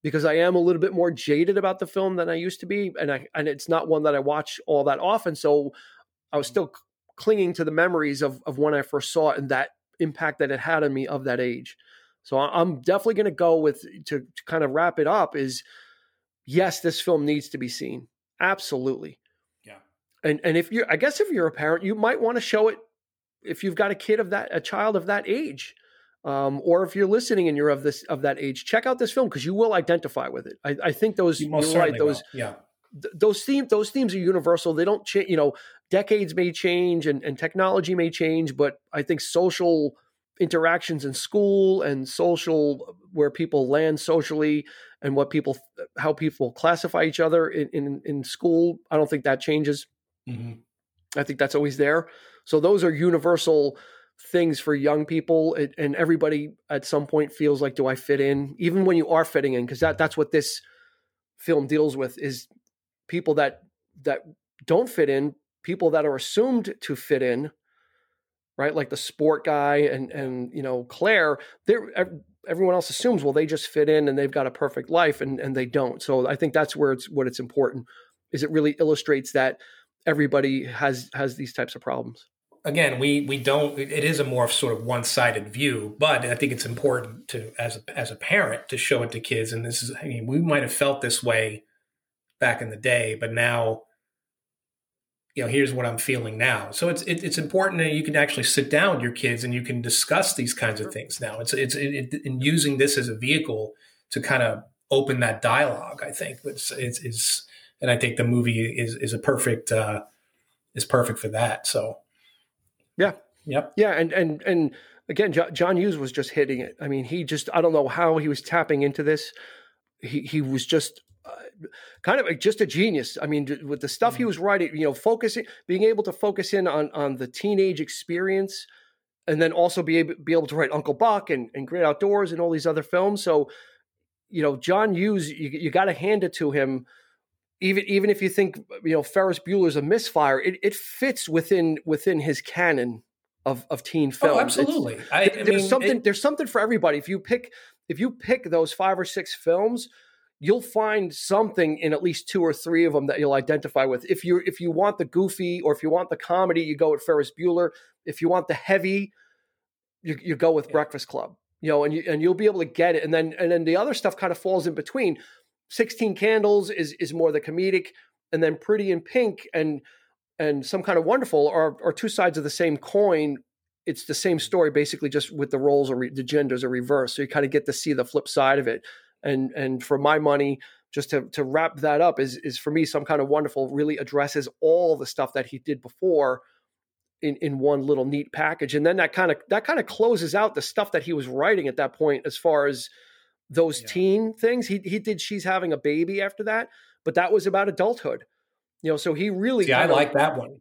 because I am a little bit more jaded about the film than I used to be, and I and it's not one that I watch all that often. So I was still c- clinging to the memories of of when I first saw it and that impact that it had on me of that age. So I'm definitely going to go with to, to kind of wrap it up is yes, this film needs to be seen, absolutely. Yeah, and and if you, I guess if you're a parent, you might want to show it. If you've got a kid of that, a child of that age, um, or if you're listening and you're of this, of that age, check out this film because you will identify with it. I, I think those, you most you're right, those, will. yeah, th- those themes, those themes are universal. They don't change, you know, decades may change and, and technology may change, but I think social interactions in school and social, where people land socially and what people, how people classify each other in, in, in school. I don't think that changes. Mm-hmm. I think that's always there. So those are universal things for young people, it, and everybody at some point feels like, do I fit in? Even when you are fitting in, because that, that's what this film deals with is people that that don't fit in, people that are assumed to fit in, right? Like the sport guy and, and you know, Claire, everyone else assumes, well, they just fit in and they've got a perfect life, and, and they don't. So I think that's where it's what it's important is it really illustrates that everybody has has these types of problems. Again, we we don't. It is a more sort of one-sided view, but I think it's important to, as a, as a parent, to show it to kids. And this is, I mean, we might have felt this way back in the day, but now, you know, here's what I'm feeling now. So it's it, it's important that you can actually sit down with your kids and you can discuss these kinds of things now. It's it's it, it, in using this as a vehicle to kind of open that dialogue. I think it's it's, it's and I think the movie is is a perfect uh, is perfect for that. So. Yeah. Yep. Yeah. And, and, and again, John Hughes was just hitting it. I mean, he just, I don't know how he was tapping into this. He, he was just uh, kind of just a genius. I mean, with the stuff mm-hmm. he was writing, you know, focusing, being able to focus in on, on the teenage experience and then also be able, be able to write Uncle Buck and, and Great Outdoors and all these other films. So, you know, John Hughes, you, you got to hand it to him. Even even if you think you know Ferris Bueller's a misfire, it, it fits within within his canon of, of teen films. Oh, absolutely. It's, I, there, I there's mean, something it, there's something for everybody. If you pick if you pick those five or six films, you'll find something in at least two or three of them that you'll identify with. If you if you want the goofy or if you want the comedy, you go with Ferris Bueller. If you want the heavy, you you go with yeah. Breakfast Club. You know, and you and you'll be able to get it. And then and then the other stuff kind of falls in between. sixteen Candles is is more the comedic, and then Pretty in Pink and and Some Kind of Wonderful are are two sides of the same coin. It's the same story, basically, just with the roles or re, the genders are reversed. So you kind of get to see the flip side of it. And and for my money, just to to wrap that up, is is for me, Some Kind of Wonderful really addresses all the stuff that he did before in in one little neat package. And then that kind of that kind of closes out the stuff that he was writing at that point, as far as those yeah. teen things. He he did She's Having a Baby after that, but that was about adulthood. You know, so he really Yeah, I like that one.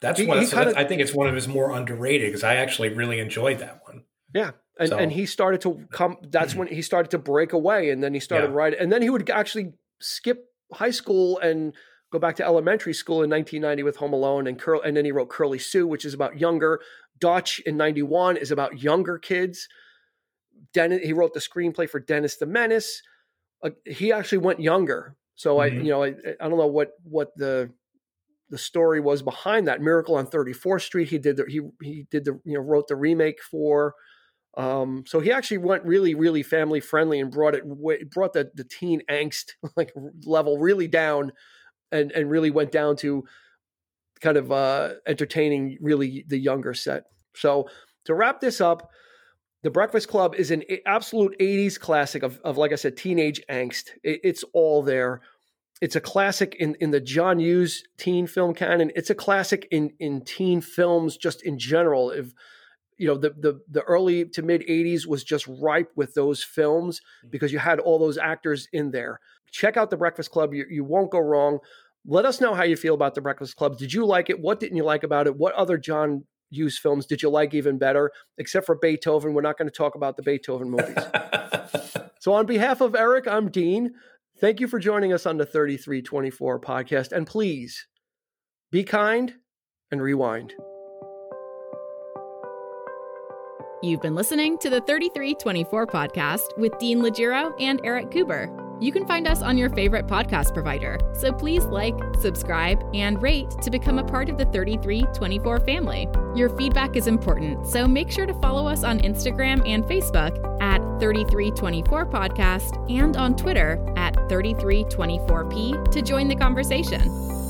That's he, one he so kinda, that's, I think it's one of his more underrated, because I actually really enjoyed that one. Yeah. And so. and he started to come, that's when he started to break away, and then he started yeah. writing, and then he would actually skip high school and go back to elementary school in nineteen ninety with Home Alone and Curl. And then he wrote Curly Sue, which is about younger. Dutch in ninety-one is about younger kids. Dennis, he wrote the screenplay for Dennis the Menace. Uh, he actually went younger. So mm-hmm. I, you know, I, I don't know what, what the, the story was behind that. Miracle on thirty-fourth Street. He did the, he, he did the, you know, wrote the remake for, Um, so he actually went really, really family friendly and brought it, brought the, the teen angst like level really down, and, and really went down to kind of, uh, entertaining really the younger set. So to wrap this up, The Breakfast Club is an absolute eighties classic of, of, like I said, teenage angst. It, it's all there. It's a classic in, in the John Hughes teen film canon. It's a classic in, in teen films, just in general. If, You know, the, the the early to mid eighties was just ripe with those films, because you had all those actors in there. Check out The Breakfast Club. You, you won't go wrong. Let us know how you feel about The Breakfast Club. Did you like it? What didn't you like about it? What other John Hughes films did you like even better? Except for Beethoven. We're not going to talk about the Beethoven movies. So on behalf of Eric, I'm Dean. Thank you for joining us on the thirty-three twenty-four podcast. And please be kind and rewind. You've been listening to the thirty-three twenty-four podcast with Dean Leggero and Eric Kuber. You can find us on your favorite podcast provider, so please like, subscribe, and rate to become a part of the thirty-three twenty-four family. Your feedback is important, so make sure to follow us on Instagram and Facebook at thirty-three twenty-four podcast, and on Twitter at thirty-three twenty-four P to join the conversation.